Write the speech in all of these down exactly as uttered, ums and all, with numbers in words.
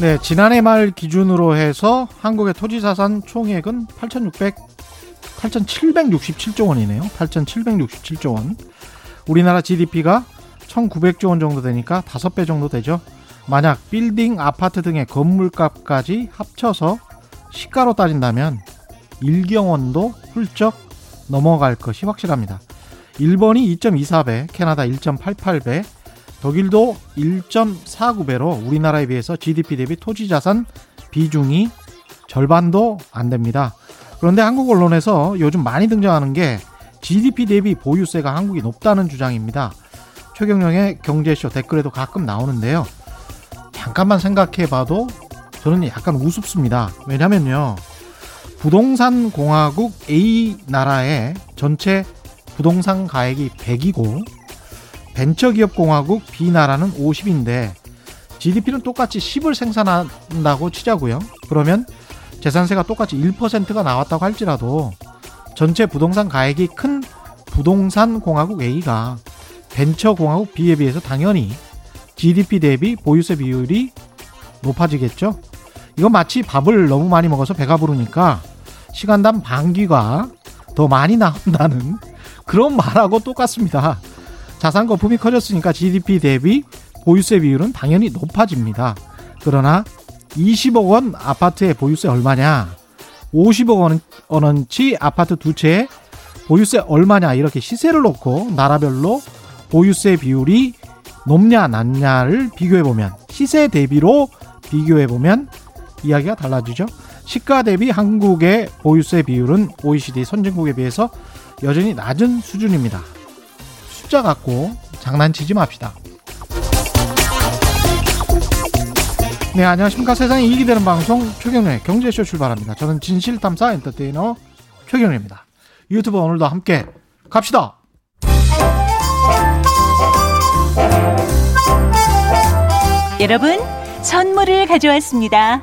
네, 지난해 말 기준으로 해서 한국의 토지자산 총액은 팔천칠백육십칠조 원이네요. 팔천칠백육십칠조 원. 우리나라 지디피가 천구백조 원 정도 되니까 다섯 배 정도 되죠. 만약 빌딩, 아파트 등의 건물값까지 합쳐서 시가로 따진다면 일경원도 훌쩍 넘어갈 것이 확실합니다. 일본이 이점이사 배, 캐나다 일점팔팔 배, 독일도 일점사구 배로 우리나라에 비해서 지디피 대비 토지자산 비중이 절반도 안 됩니다. 그런데 한국 언론에서 요즘 많이 등장하는 게 지디피 대비 보유세가 한국이 높다는 주장입니다. 최경영의 경제쇼 댓글에도 가끔 나오는데요. 잠깐만 생각해봐도 저는 약간 우습습니다. 왜냐면요, 부동산 공화국 A 나라의 전체 부동산 가액이 백이고 벤처기업 공화국 B 나라는 오십인데 지디피는 똑같이 십을 생산한다고 치자고요. 그러면 재산세가 똑같이 일 퍼센트가 나왔다고 할지라도 전체 부동산 가액이 큰 부동산 공화국 A가 벤처 공화국 B에 비해서 당연히 지디피 대비 보유세 비율이 높아지겠죠. 이건 마치 밥을 너무 많이 먹어서 배가 부르니까 시간당 반기가 더 많이 나온다는 그런 말하고 똑같습니다. 자산 거품이 커졌으니까 지디피 대비 보유세 비율은 당연히 높아집니다. 그러나 이십억 원 아파트의 보유세 얼마냐, 오십억 원어치 아파트 두 채의 보유세 얼마냐, 이렇게 시세를 놓고 나라별로 보유세 비율이 높냐 낮냐를 비교해보면, 시세 대비로 비교해보면 이야기가 달라지죠. 시가 대비 한국의 보유세 비율은 오이시디 선진국에 비해서 여전히 낮은 수준입니다. 숫자 갖고 장난치지 맙시다. 네, 안녕하십니까. 세상에 이익이 되는 방송 최경래 경제쇼 출발합니다. 저는 진실탐사 엔터테이너 최경래입니다. 유튜브 오늘도 함께 갑시다. 여러분, 선물을 가져왔습니다.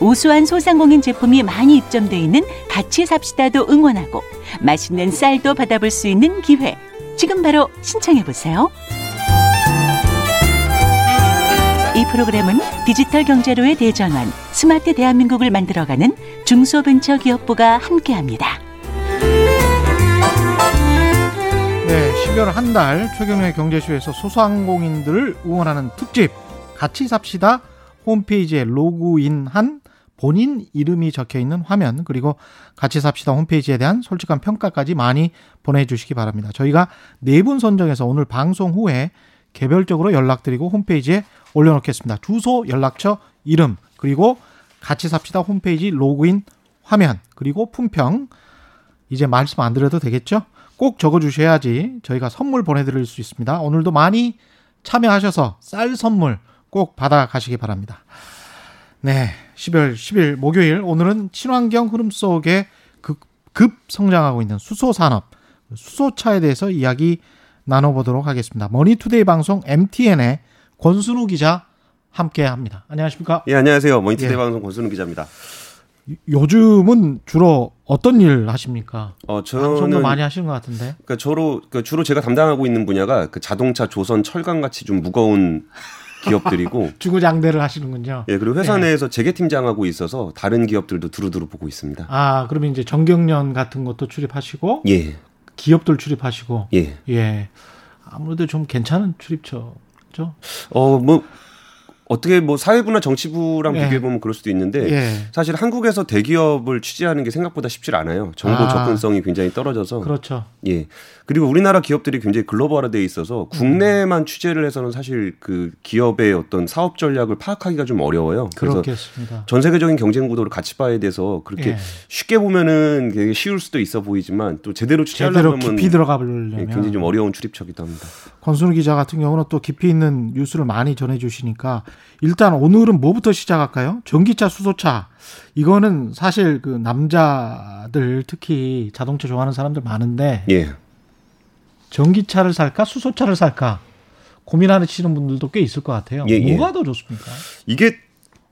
우수한 소상공인 제품이 많이 입점돼 있는 같이 삽시다도 응원하고 맛있는 쌀도 받아볼 수 있는 기회, 지금 바로 신청해보세요. 이 프로그램은 디지털 경제로의 대전환, 스마트 대한민국을 만들어가는 중소벤처기업부가 함께합니다. 네, 십이월 한 달 최경영의 경제쇼에서 소상공인들을 응원하는 특집 같이 삽시다 홈페이지에 로그인한 본인 이름이 적혀있는 화면, 그리고 같이 삽시다 홈페이지에 대한 솔직한 평가까지 많이 보내주시기 바랍니다. 저희가 네 분 선정해서 오늘 방송 후에 개별적으로 연락드리고 홈페이지에 올려놓겠습니다. 주소, 연락처, 이름, 그리고 같이 삽시다 홈페이지 로그인 화면, 그리고 품평, 이제 말씀 안 드려도 되겠죠? 꼭 적어주셔야지 저희가 선물 보내드릴 수 있습니다. 오늘도 많이 참여하셔서 쌀 선물 꼭 받아가시기 바랍니다. 네, 십이월 십일 목요일, 오늘은 친환경 흐름 속에 급, 급 성장하고 있는 수소산업, 수소차에 대해서 이야기 나눠보도록 하겠습니다. 머니투데이 방송 엠티엔의 권순우 기자 함께합니다. 안녕하십니까? 예, 안녕하세요. 머니투데이 예. 방송 권순우 기자입니다. 요즘은 주로 어떤 일 하십니까? 어, 저는 방송도 많이 하시는 것 같은데. 그러니까 주로 그러니까 주로 제가 담당하고 있는 분야가 그 자동차, 조선, 철강 같이 좀 무거운 기업들이고 주구장대를 하시는군요. 예, 그리고 회사 예. 내에서 재계팀장하고 있어서 다른 기업들도 두루두루 보고 있습니다. 아, 그러면 이제 정경련 같은 것도 출입하시고, 예, 기업들 출입하시고, 예, 예, 아무래도 좀 괜찮은 출입처죠. 어, 뭐 어떻게 뭐 사회부나 정치부랑 예. 비교해보면 그럴 수도 있는데 예. 사실 한국에서 대기업을 취재하는 게 생각보다 쉽지 않아요. 정보 아. 접근성이 굉장히 떨어져서. 그렇죠. 예. 그리고 우리나라 기업들이 굉장히 글로벌화되어 있어서 국내만 음. 취재를 해서는 사실 그 기업의 어떤 사업 전략을 파악하기가 좀 어려워요. 그래서 그렇겠습니다. 전 세계적인 경쟁 구도를 같이 봐야 돼서 그렇게 예. 쉽게 보면은 되게 쉬울 수도 있어 보이지만 또 제대로 취재하려면 제대로 깊이 들어가 보려면 예, 굉장히 좀 어려운 출입처기도 합니다. 권순우 기자 같은 경우는 또 깊이 있는 뉴스를 많이 전해주시니까 일단 오늘은 뭐부터 시작할까요? 전기차, 수소차. 이거는 사실 그 남자들 특히 자동차 좋아하는 사람들 많은데 예. 전기차를 살까 수소차를 살까 고민하시는 분들도 꽤 있을 것 같아요. 예, 예. 뭐가 더 좋습니까? 이게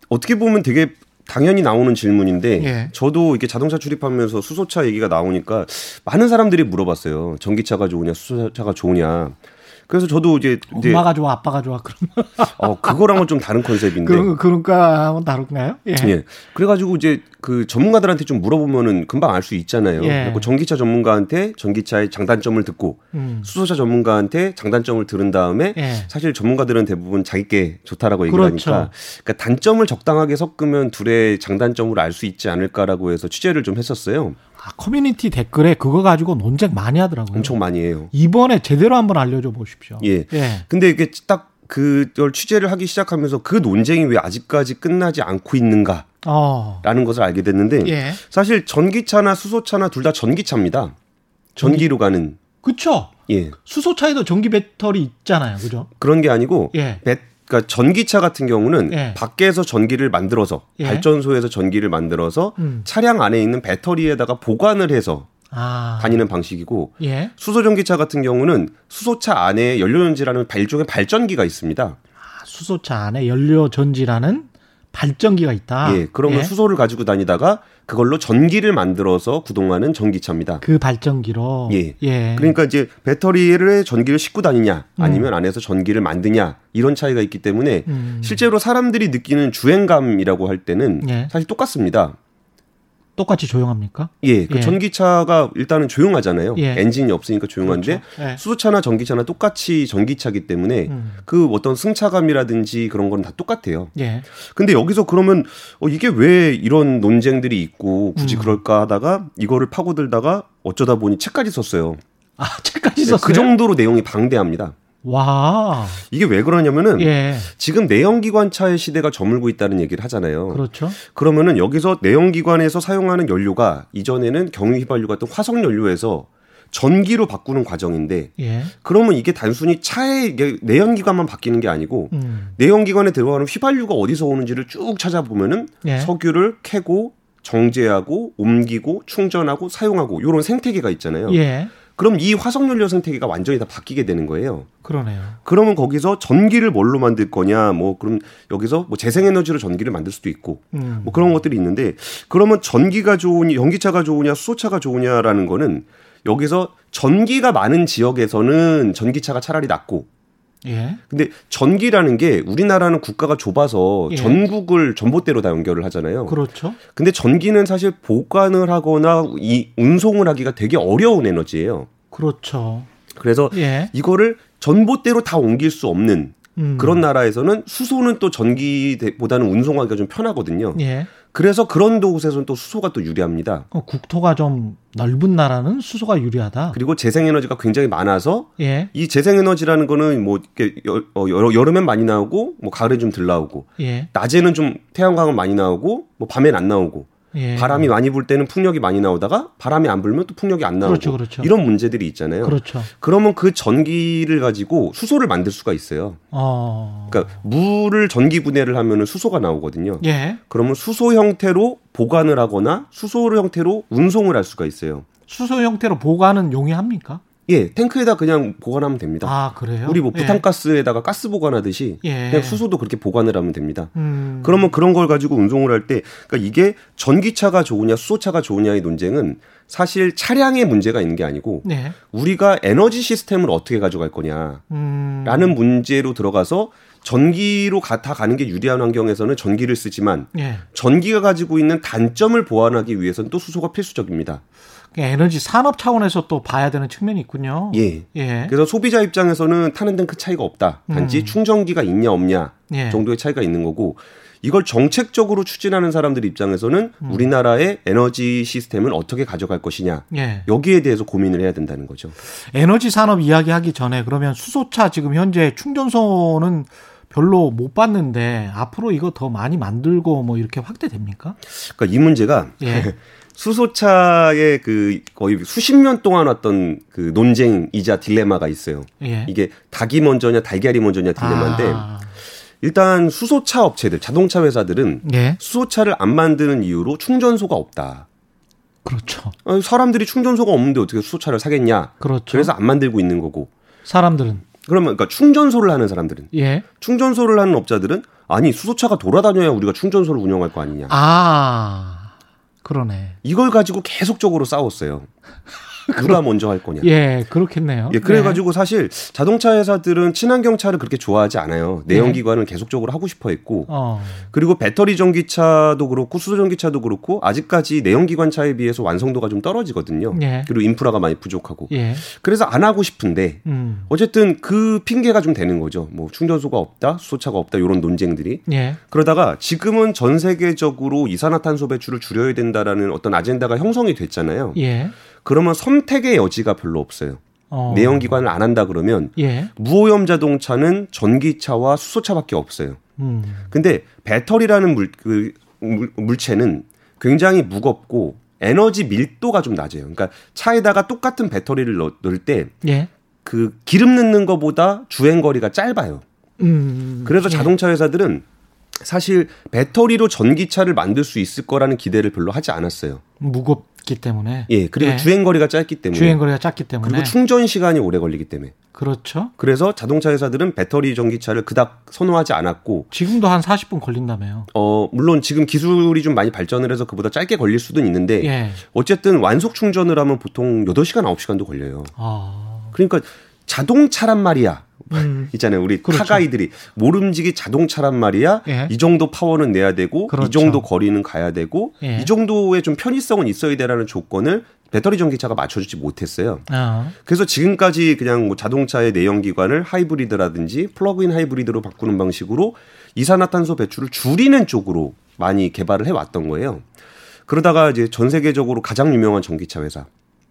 어떻게 보면 되게 당연히 나오는 질문인데 예. 저도 이렇게 자동차 출입하면서 수소차 얘기가 나오니까 많은 사람들이 물어봤어요. 전기차가 좋으냐 수소차가 좋으냐. 그래서 저도 이제 엄마가 이제, 좋아 아빠가 좋아 그런 어 그거랑은 좀 다른 컨셉인데 그런 그런가하고 다른가요? 예. 예. 그래가지고 이제 그 전문가들한테 좀 물어보면은 금방 알 수 있잖아요. 예. 전기차 전문가한테 전기차의 장단점을 듣고 음. 수소차 전문가한테 장단점을 들은 다음에 예. 사실 전문가들은 대부분 자기께 좋다라고 얘기를 그렇죠. 하니까 그러니까 단점을 적당하게 섞으면 둘의 장단점을 알 수 있지 않을까라고 해서 취재를 좀 했었어요. 아, 커뮤니티 댓글에 그거 가지고 논쟁 많이 하더라고요. 엄청 많이 해요. 이번에 제대로 한번 알려줘 보십시오. 예. 예. 근데 이게 딱 그걸 취재를 하기 시작하면서 그 논쟁이 왜 아직까지 끝나지 않고 있는가라는 어. 것을 알게 됐는데 예. 사실 전기차나 수소차나 둘 다 전기차입니다. 전기로 가는. 그렇죠. 예. 수소차에도 전기 배터리 있잖아요. 그죠? 그런 게 아니고 예. 배 그러니까 전기차 같은 경우는 예. 밖에서 전기를 만들어서 예. 발전소에서 전기를 만들어서 음. 차량 안에 있는 배터리에다가 보관을 해서 아. 다니는 방식이고 예. 수소전기차 같은 경우는 수소차 안에 연료전지라는 일종의 발전기가 있습니다. 아, 수소차 안에 연료전지라는 발전기가 있다. 예, 그러면 예. 수소를 가지고 다니다가 그걸로 전기를 만들어서 구동하는 전기차입니다. 그 발전기로. 예. 예. 그러니까 이제 배터리를 전기를 싣고 다니냐, 음. 아니면 안에서 전기를 만드냐 이런 차이가 있기 때문에 음. 실제로 사람들이 느끼는 주행감이라고 할 때는 예. 사실 똑같습니다. 똑같이 조용합니까? 예, 그 예. 전기차가 일단은 조용하잖아요. 예. 엔진이 없으니까 조용한데 그렇죠. 예. 수소차나 전기차나 똑같이 전기차기 때문에 음. 그 어떤 승차감이라든지 그런 건 다 똑같아요. 예. 근데 여기서 그러면 어, 이게 왜 이런 논쟁들이 있고 굳이 음. 그럴까 하다가 이거를 파고들다가 어쩌다 보니 책까지 썼어요. 아, 책까지 네, 썼어요? 그 정도로 내용이 방대합니다. 와. 이게 왜 그러냐면은 예. 지금 내연기관차의 시대가 저물고 있다는 얘기를 하잖아요. 그렇죠. 그러면은 여기서 내연기관에서 사용하는 연료가 이전에는 경유 휘발유 같은 화석 연료에서 전기로 바꾸는 과정인데 예. 그러면 이게 단순히 차의 내연기관만 바뀌는 게 아니고 음. 내연기관에 들어가는 휘발유가 어디서 오는지를 쭉 찾아보면은 예. 석유를 캐고 정제하고 옮기고 충전하고 사용하고 이런 생태계가 있잖아요. 예. 그럼 이 화석연료 생태계가 완전히 다 바뀌게 되는 거예요. 그러네요. 그러면 거기서 전기를 뭘로 만들 거냐, 뭐, 그럼 여기서 뭐 재생에너지로 전기를 만들 수도 있고, 음. 뭐 그런 것들이 있는데, 그러면 전기가 좋으냐, 전기차가 좋으냐, 수소차가 좋으냐라는 거는 여기서 전기가 많은 지역에서는 전기차가 차라리 낫고, 예. 근데 전기라는 게 우리나라는 국가가 좁아서 예. 전국을 전봇대로 다 연결을 하잖아요. 그렇죠. 근데 전기는 사실 보관을 하거나 이 운송을 하기가 되게 어려운 에너지예요. 그렇죠. 그래서 예. 이거를 전봇대로 다 옮길 수 없는 음. 그런 나라에서는 수소는 또 전기보다는 운송하기가 좀 편하거든요. 예. 그래서 그런 곳에서는 또 수소가 또 유리합니다. 어, 국토가 좀 넓은 나라는 수소가 유리하다. 그리고 재생에너지가 굉장히 많아서 예. 이 재생에너지라는 거는 뭐 이렇게 여러, 여름엔 많이 나오고 뭐 가을에 좀 덜 나오고 예. 낮에는 좀 태양광은 많이 나오고 뭐 밤엔 안 나오고 예. 바람이 많이 불 때는 풍력이 많이 나오다가 바람이 안 불면 또 풍력이 안 나오고 그렇죠, 그렇죠. 이런 문제들이 있잖아요. 그렇죠. 그러면 그 전기를 가지고 수소를 만들 수가 있어요. 어... 그러니까 물을 전기 분해를 하면 수소가 나오거든요. 예. 그러면 수소 형태로 보관을 하거나 수소 형태로 운송을 할 수가 있어요. 수소 형태로 보관은 용이합니까? 예, 탱크에다 그냥 보관하면 됩니다. 아, 그래요? 우리 뭐 부탄가스에다가 예. 가스 보관하듯이 예. 그냥 수소도 그렇게 보관을 하면 됩니다. 음. 그러면 그런 걸 가지고 운송을 할 때, 그러니까 이게 전기차가 좋으냐 수소차가 좋으냐의 논쟁은 사실 차량의 문제가 있는 게 아니고 예. 우리가 에너지 시스템을 어떻게 가져갈 거냐라는 음. 문제로 들어가서 전기로 다 가는 게 유리한 환경에서는 전기를 쓰지만 예. 전기가 가지고 있는 단점을 보완하기 위해서는 또 수소가 필수적입니다. 에너지 산업 차원에서 또 봐야 되는 측면이 있군요. 예. 예. 그래서 소비자 입장에서는 타는 데는 큰 차이가 없다. 단지 음. 충전기가 있냐 없냐 예. 정도의 차이가 있는 거고 이걸 정책적으로 추진하는 사람들 입장에서는 음. 우리나라의 에너지 시스템을 어떻게 가져갈 것이냐 예. 여기에 대해서 고민을 해야 된다는 거죠. 에너지 산업 이야기하기 전에 그러면 수소차 지금 현재 충전소는 별로 못 봤는데 앞으로 이거 더 많이 만들고 뭐 이렇게 확대됩니까? 그러니까 이 문제가 예. 수소차의 그 거의 수십 년 동안 왔던 그 논쟁이자 딜레마가 있어요. 예. 이게 닭이 먼저냐 달걀이 먼저냐 딜레마인데 아. 일단 수소차 업체들, 자동차 회사들은 예. 수소차를 안 만드는 이유로 충전소가 없다. 그렇죠. 사람들이 충전소가 없는데 어떻게 수소차를 사겠냐. 그렇죠. 그래서 안 만들고 있는 거고. 사람들은. 그러면 그러니까 충전소를 하는 사람들은. 예. 충전소를 하는 업자들은 아니 수소차가 돌아다녀야 우리가 충전소를 운영할 거 아니냐. 아, 그러네. 이걸 가지고 계속적으로 싸웠어요. 누가 먼저 할 거냐. 예, 그렇겠네요. 예, 그래가지고 예. 사실 자동차 회사들은 친환경 차를 그렇게 좋아하지 않아요. 내연기관을 예. 계속적으로 하고 싶어 했고 어. 그리고 배터리 전기차도 그렇고 수소 전기차도 그렇고 아직까지 내연기관 차에 비해서 완성도가 좀 떨어지거든요. 예. 그리고 인프라가 많이 부족하고 예. 그래서 안 하고 싶은데 음. 어쨌든 그 핑계가 좀 되는 거죠. 뭐 충전소가 없다, 수소차가 없다 이런 논쟁들이 예. 그러다가 지금은 전 세계적으로 이산화탄소 배출을 줄여야 된다라는 어떤 아젠다가 형성이 됐잖아요. 예. 그러면 선택의 여지가 별로 없어요. 어. 내연기관을 안 한다 그러면 예. 무오염 자동차는 전기차와 수소차밖에 없어요. 음. 근데 배터리라는 물, 그, 물, 물체는 굉장히 무겁고 에너지 밀도가 좀 낮아요. 그러니까 차에다가 똑같은 배터리를 넣, 넣을 때 예. 그 기름 넣는 것보다 주행 거리가 짧아요. 음. 그래서 자동차 회사들은 사실 배터리로 전기차를 만들 수 있을 거라는 기대를 별로 하지 않았어요. 무겁 기 때문에 예 그리고 예. 주행 거리가 짧기 때문에 주행 거리가 짧기 때문에 그리고 충전 시간이 오래 걸리기 때문에 그렇죠. 그래서 자동차 회사들은 배터리 전기차를 그닥 선호하지 않았고 지금도 한 사십 분 걸린다며요. 어 물론 지금 기술이 좀 많이 발전을 해서 그보다 짧게 걸릴 수도 있는데 예. 어쨌든 완속 충전을 하면 보통 여덟 시간 아홉 시간도 걸려요. 아... 그러니까 자동차란 말이야. 음. 있잖아요. 우리 그렇죠. 타가이들이 모름지기 자동차란 말이야. 예. 이 정도 파워는 내야 되고 그렇죠. 이 정도 거리는 가야 되고 예. 이 정도의 좀 편의성은 있어야 되라는 조건을 배터리 전기차가 맞춰주지 못했어요. 어. 그래서 지금까지 그냥 뭐 자동차의 내연기관을 하이브리드라든지 플러그인 하이브리드로 바꾸는 방식으로 이산화탄소 배출을 줄이는 쪽으로 많이 개발을 해왔던 거예요. 그러다가 이제 전 세계적으로 가장 유명한 전기차 회사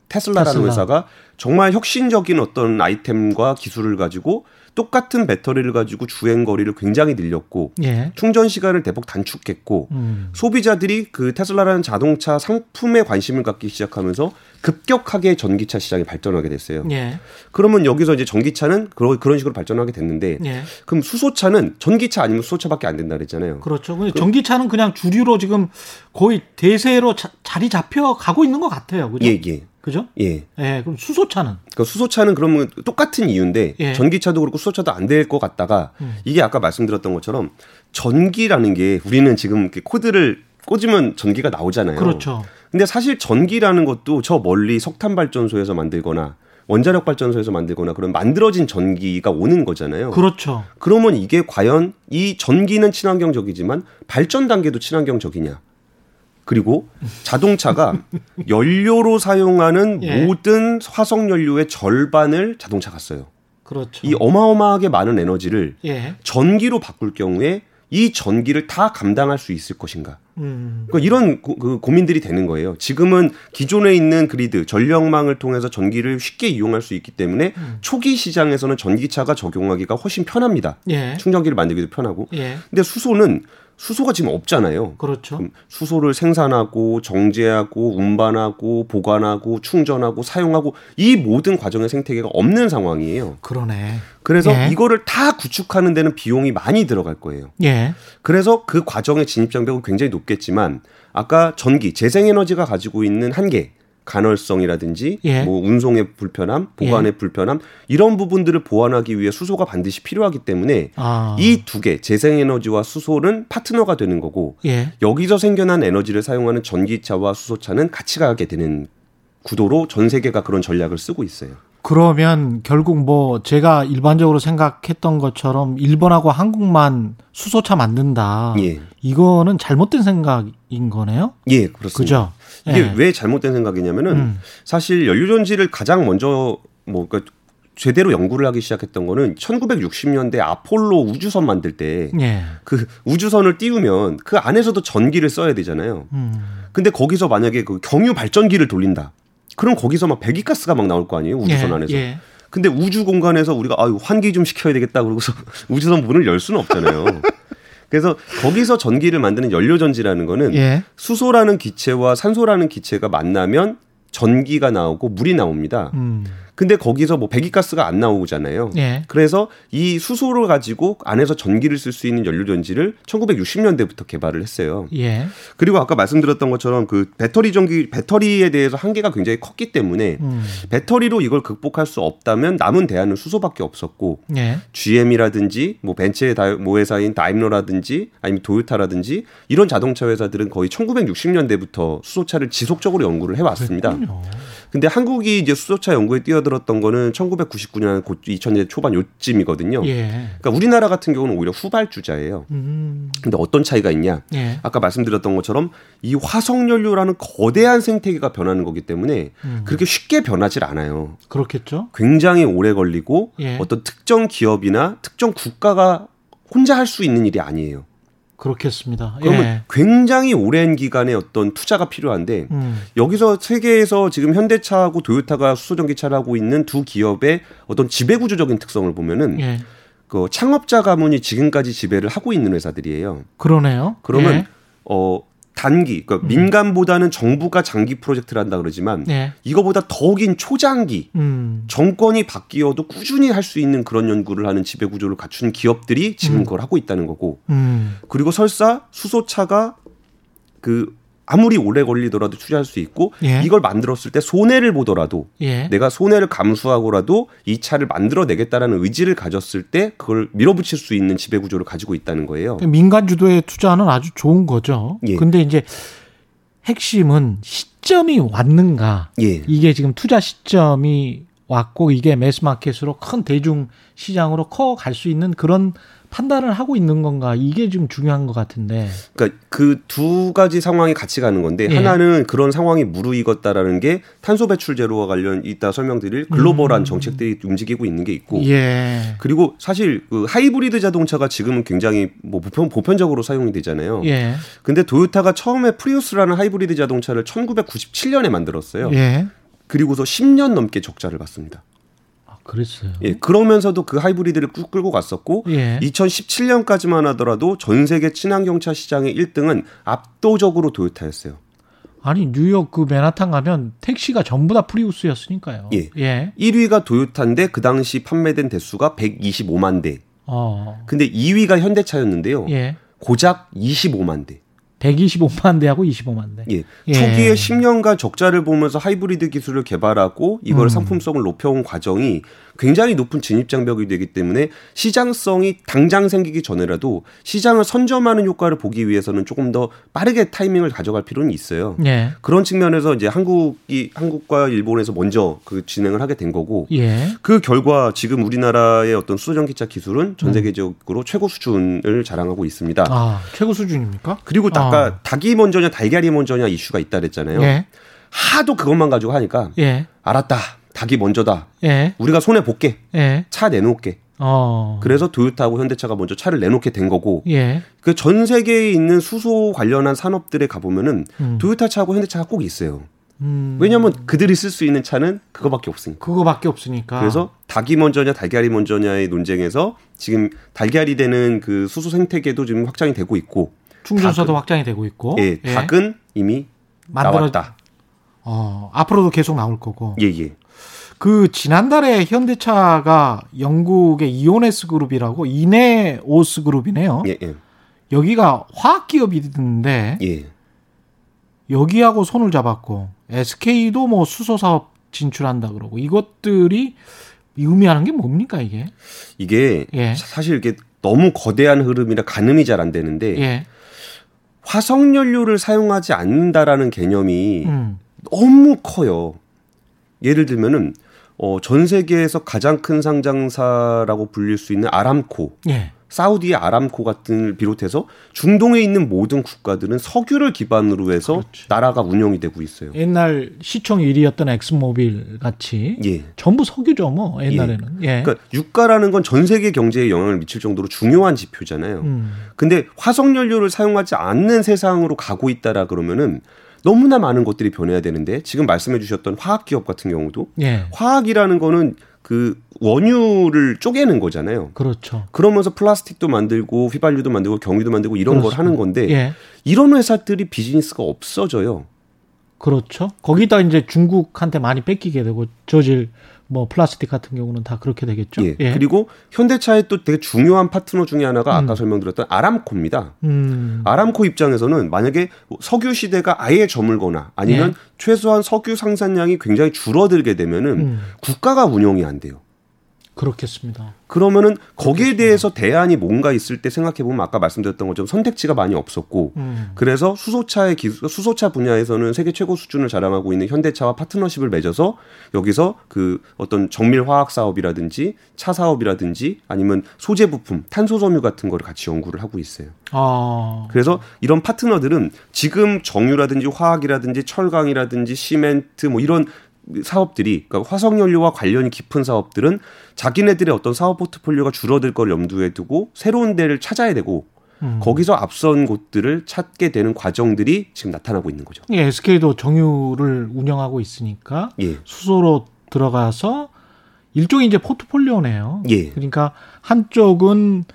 테슬라라는 테슬라. 회사가 정말 혁신적인 어떤 아이템과 기술을 가지고 똑같은 배터리를 가지고 주행 거리를 굉장히 늘렸고 예. 충전 시간을 대폭 단축했고 음. 소비자들이 그 테슬라라는 자동차 상품에 관심을 갖기 시작하면서 급격하게 전기차 시장이 발전하게 됐어요. 예. 그러면 여기서 이제 전기차는 그러, 그런 식으로 발전하게 됐는데 예. 그럼 수소차는 전기차 아니면 수소차밖에 안 된다 그랬잖아요. 그렇죠. 근데 전기차는 그냥 주류로 지금 거의 대세로 자, 자리 잡혀 가고 있는 것 같아요. 그죠? 예, 예. 그죠? 예. 예. 그럼 수소차는? 그러니까 수소차는 그러면 똑같은 이유인데 예. 전기차도 그렇고 수소차도 안 될 것 같다가 음. 이게 아까 말씀드렸던 것처럼 전기라는 게 우리는 지금 이렇게 코드를 꽂으면 전기가 나오잖아요. 그렇죠. 근데 사실 전기라는 것도 저 멀리 석탄발전소에서 만들거나 원자력 발전소에서 만들거나 그런 만들어진 전기가 오는 거잖아요. 그렇죠. 그러면 이게 과연 이 전기는 친환경적이지만 발전 단계도 친환경적이냐? 그리고 자동차가 연료로 사용하는 예. 모든 화석연료의 절반을 자동차가 써요. 그렇죠. 이 어마어마하게 많은 에너지를 예. 전기로 바꿀 경우에 이 전기를 다 감당할 수 있을 것인가. 음. 그러니까 이런 고, 그 고민들이 되는 거예요. 지금은 기존에 있는 그리드, 전력망을 통해서 전기를 쉽게 이용할 수 있기 때문에 음. 초기 시장에서는 전기차가 적용하기가 훨씬 편합니다. 예. 충전기를 만들기도 편하고. 예. 근데 수소는 수소가 지금 없잖아요. 그렇죠. 수소를 생산하고 정제하고 운반하고 보관하고 충전하고 사용하고 이 모든 과정의 생태계가 없는 상황이에요. 그러네. 그래서 예. 이거를 다 구축하는 데는 비용이 많이 들어갈 거예요. 예. 그래서 그 과정의 진입장벽은 굉장히 높겠지만 아까 전기, 재생에너지가 가지고 있는 한계, 간헐성이라든지 예. 뭐 운송의 불편함, 보관의 예. 불편함 이런 부분들을 보완하기 위해 수소가 반드시 필요하기 때문에 아. 이 두 개 재생에너지와 수소는 파트너가 되는 거고 예. 여기서 생겨난 에너지를 사용하는 전기차와 수소차는 같이 가게 되는 구도로 전 세계가 그런 전략을 쓰고 있어요. 그러면 결국 뭐 제가 일반적으로 생각했던 것처럼 일본하고 한국만 수소차 만든다. 예. 이거는 잘못된 생각인 거네요? 예, 그렇습니다. 그죠? 이게 예. 왜 잘못된 생각이냐면은 음. 사실 연료전지를 가장 먼저 뭐 그러니까 제대로 연구를 하기 시작했던 거는 천구백육십 년대 아폴로 우주선 만들 때 그 예. 우주선을 띄우면 그 안에서도 전기를 써야 되잖아요. 음. 근데 거기서 만약에 그 경유 발전기를 돌린다. 그럼 거기서 막 배기가스가 막 나올 거 아니에요 우주선 예, 안에서. 예. 근데 우주 공간에서 우리가 아유 환기 좀 시켜야 되겠다 그러고서 우주선 문을 열 수는 없잖아요. 그래서 거기서 전기를 만드는 연료전지라는 거는 예. 수소라는 기체와 산소라는 기체가 만나면 전기가 나오고 물이 나옵니다. 음. 근데 거기서 뭐 배기가스가 안 나오잖아요. 예. 그래서 이 수소를 가지고 안에서 전기를 쓸 수 있는 연료전지를 천구백육십 년대부터 개발을 했어요. 예. 그리고 아까 말씀드렸던 것처럼 그 배터리 전기 배터리에 대해서 한계가 굉장히 컸기 때문에 음. 배터리로 이걸 극복할 수 없다면 남은 대안은 수소밖에 없었고 예. 지엠이라든지 뭐 벤츠의 모회사인 다임러라든지 아니면 도요타라든지 이런 자동차 회사들은 거의 천구백육십 년대부터 수소차를 지속적으로 연구를 해왔습니다. 그런데 한국이 이제 수소차 연구에 뛰어들었던 거는 천구백구십구 년 이천 년대 초반 요쯤이거든요. 예. 그러니까 우리나라 같은 경우는 오히려 후발주자예요. 음. 근데 어떤 차이가 있냐? 예. 아까 말씀드렸던 것처럼 이 화석연료라는 거대한 생태계가 변하는 거기 때문에 음. 그렇게 쉽게 변하질 않아요. 그렇겠죠. 굉장히 오래 걸리고 예. 어떤 특정 기업이나 특정 국가가 혼자 할 수 있는 일이 아니에요. 그렇겠습니다. 그러면 예. 굉장히 오랜 기간의 어떤 투자가 필요한데 음. 여기서 세계에서 지금 현대차하고 도요타가 수소전기차를 하고 있는 두 기업의 어떤 지배구조적인 특성을 보면은 예. 그 창업자 가문이 지금까지 지배를 하고 있는 회사들이에요. 그러네요. 그러면 예. 어, 단기, 그러니까 음. 민간보다는 정부가 장기 프로젝트를 한다 그러지만 예. 이거보다 더 긴 초장기 음. 정권이 바뀌어도 꾸준히 할 수 있는 그런 연구를 하는 지배구조를 갖춘 기업들이 지금 음. 그걸 하고 있다는 거고 음. 그리고 설사 수소차가 그 아무리 오래 걸리더라도 투자할 수 있고 예. 이걸 만들었을 때 손해를 보더라도 예. 내가 손해를 감수하고라도 이 차를 만들어내겠다라는 의지를 가졌을 때 그걸 밀어붙일 수 있는 지배구조를 가지고 있다는 거예요. 민간 주도의 투자는 아주 좋은 거죠. 그런데 예. 이제 핵심은 시점이 왔는가. 예. 이게 지금 투자 시점이 왔고 이게 매스마켓으로 큰 대중 시장으로 커갈 수 있는 그런 판단을 하고 있는 건가? 이게 지금 중요한 것 같은데. 그러니까 그 두 가지 상황이 같이 가는 건데 예. 하나는 그런 상황이 무르익었다라는 게 탄소 배출 제로와 관련 이따 설명드릴 글로벌한 음. 정책들이 움직이고 있는 게 있고 예. 그리고 사실 그 하이브리드 자동차가 지금은 굉장히 뭐 보편, 보편적으로 사용이 되잖아요. 예. 근데 도요타가 처음에 프리우스라는 하이브리드 자동차를 천구백구십칠 년에 만들었어요. 예. 그리고서 십 년 넘게 적자를 봤습니다. 그랬어요. 예, 그러면서도 그 하이브리드를 쭉 끌고 갔었고 예. 이천십칠 년까지만 하더라도 전 세계 친환경차 시장의 일 등은 압도적으로 도요타였어요. 아니 뉴욕 그 맨하탄 가면 택시가 전부 다 프리우스였으니까요. 예. 예. 일 위가 도요타인데 그 당시 판매된 대수가 백이십오만 대. 어. 근데 이 위가 현대차였는데요. 예. 고작 이십오만 대. 백이십오만 대하고 이십오만 대. 예. 예. 초기에 십 년간 적자를 보면서 하이브리드 기술을 개발하고 이걸 음. 상품성을 높여온 과정이 굉장히 높은 진입장벽이 되기 때문에 시장성이 당장 생기기 전에라도 시장을 선점하는 효과를 보기 위해서는 조금 더 빠르게 타이밍을 가져갈 필요는 있어요. 예. 그런 측면에서 이제 한국이 한국과 일본에서 먼저 그 진행을 하게 된 거고 예. 그 결과 지금 우리나라의 어떤 수소전기차 기술은 전 세계적으로 음. 최고 수준을 자랑하고 있습니다. 아, 최고 수준입니까? 그리고 아. 아까 닭이 먼저냐 달걀이 먼저냐 이슈가 있다 그랬잖아요. 예. 하도 그것만 가지고 하니까 예. 알았다. 닭이 먼저다. 예. 우리가 손해 볼게. 예. 차 내놓을게. 어. 그래서 도요타하고 현대차가 먼저 차를 내놓게 된 거고 예. 그 전 세계에 있는 수소 관련한 산업들에 가보면은 음. 도요타 차하고 현대차가 꼭 있어요. 음. 왜냐하면 그들이 쓸 수 있는 차는 그거밖에 없으니까. 그거밖에 없으니까. 그래서 닭이 먼저냐 달걀이 먼저냐의 논쟁에서 지금 달걀이 되는 그 수소 생태계도 지금 확장이 되고 있고 충전소도 닭은, 확장이 되고 있고. 예, 예. 닭은 이미 만들어, 나왔다. 어, 앞으로도 계속 나올 거고. 예, 예. 그 지난달에 현대차가 영국의 이오네스 그룹이라고 이네오스 그룹이네요. 예, 예. 여기가 화학 기업이던데. 예. 여기하고 손을 잡았고 에스케이도 뭐 수소 사업 진출한다 그러고 이것들이 의미하는 게 뭡니까 이게? 이게 예. 사실 이게 너무 거대한 흐름이라 가늠이 잘 안 되는데. 예. 화석연료를 사용하지 않는다라는 개념이 음. 너무 커요. 예를 들면은 어, 전 세계에서 가장 큰 상장사라고 불릴 수 있는 아람코, 예. 사우디의 아람코 같은 비롯해서 중동에 있는 모든 국가들은 석유를 기반으로 해서 그렇지. 나라가 운영이 되고 있어요. 옛날 시총 일 위였던 엑스모빌 같이 예. 전부 석유죠, 뭐 옛날에는. 예. 예. 그러니까 유가라는 건 전 세계 경제에 영향을 미칠 정도로 중요한 지표잖아요. 음. 근데 화석연료를 사용하지 않는 세상으로 가고 있다라 그러면은. 너무나 많은 것들이 변해야 되는데 지금 말씀해 주셨던 화학 기업 같은 경우도 예. 화학이라는 거는 그 원유를 쪼개는 거잖아요. 그렇죠. 그러면서 플라스틱도 만들고 휘발유도 만들고 경유도 만들고 이런 그렇습니다. 걸 하는 건데 예. 이런 회사들이 비즈니스가 없어져요. 그렇죠. 거기다 이제 중국한테 많이 뺏기게 되고 저질 뭐 플라스틱 같은 경우는 다 그렇게 되겠죠. 예. 예. 그리고 현대차의 또 되게 중요한 파트너 중에 하나가 아까 음. 설명드렸던 아람코입니다. 음. 아람코 입장에서는 만약에 석유 시대가 아예 저물거나 아니면 예. 최소한 석유 생산량이 굉장히 줄어들게 되면은 음. 국가가 운영이 안 돼요. 그렇겠습니다. 그러면은 거기에 그렇겠습니다. 대해서 대안이 뭔가 있을 때 생각해보면 아까 말씀드렸던 것처럼 선택지가 많이 없었고 음. 그래서 수소차의 기술, 수소차 분야에서는 세계 최고 수준을 자랑하고 있는 현대차와 파트너십을 맺어서 여기서 그 어떤 정밀화학 사업이라든지 차 사업이라든지 아니면 소재 부품, 탄소 섬유 같은 거를 같이 연구를 하고 있어요. 아. 그래서 이런 파트너들은 지금 정유라든지 화학이라든지 철강이라든지 시멘트 뭐 이런 사업들이 그러니까 화석연료와 관련이 깊은 사업들은 자기네들의 어떤 사업 포트폴리오가 줄어들 걸 염두에 두고 새로운 데를 찾아야 되고 음. 거기서 앞선 곳들을 찾게 되는 과정들이 지금 나타나고 있는 거죠. 예, 에스케이도 정유를 운영하고 있으니까 예. 수소로 들어가서 일종의 이제 포트폴리오네요. 예. 그러니까 한쪽은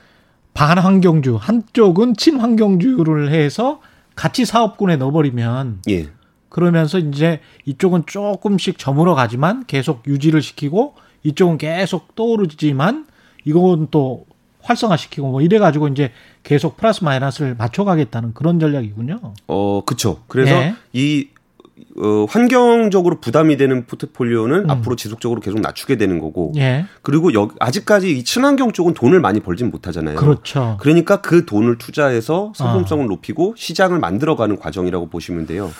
반환경주, 한쪽은 친환경주를 해서 같이 사업군에 넣어버리면 예. 그러면서 이제 이쪽은 조금씩 저물어 가지만 계속 유지를 시키고 이쪽은 계속 떠오르지만 이건 또 활성화시키고 뭐 이래가지고 이제 계속 플러스 마이너스를 맞춰가겠다는 그런 전략이군요. 어, 그렇죠. 그래서 예. 이 어, 환경적으로 부담이 되는 포트폴리오는 음. 앞으로 지속적으로 계속 낮추게 되는 거고 예. 그리고 여, 아직까지 이 친환경 쪽은 돈을 많이 벌진 못하잖아요. 그렇죠. 그러니까 그 돈을 투자해서 상품성을 아. 높이고 시장을 만들어가는 과정이라고 보시면 돼요.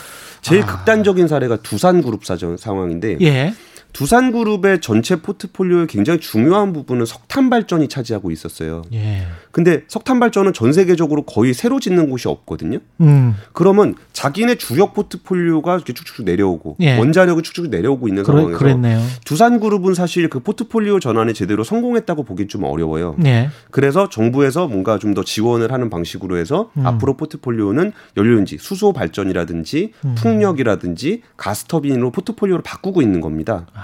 제일 아. 극단적인 사례가 두산그룹 사정, 상황인데 예. 두산그룹의 전체 포트폴리오의 굉장히 중요한 부분은 석탄발전이 차지하고 있었어요. 예. 근데 석탄발전은 전 세계적으로 거의 새로 짓는 곳이 없거든요. 음. 그러면 자기네 주력 포트폴리오가 이렇게 쭉쭉 내려오고 예. 원자력이 쭉쭉 내려오고 있는 그러, 상황에서 그랬네요. 두산그룹은 사실 그 포트폴리오 전환에 제대로 성공했다고 보긴 좀 어려워요. 예. 그래서 정부에서 뭔가 좀 더 지원을 하는 방식으로 해서 음. 앞으로 포트폴리오는 연료인지 수소발전이라든지 음. 풍력이라든지 가스터빈으로 포트폴리오를 바꾸고 있는 겁니다. 아,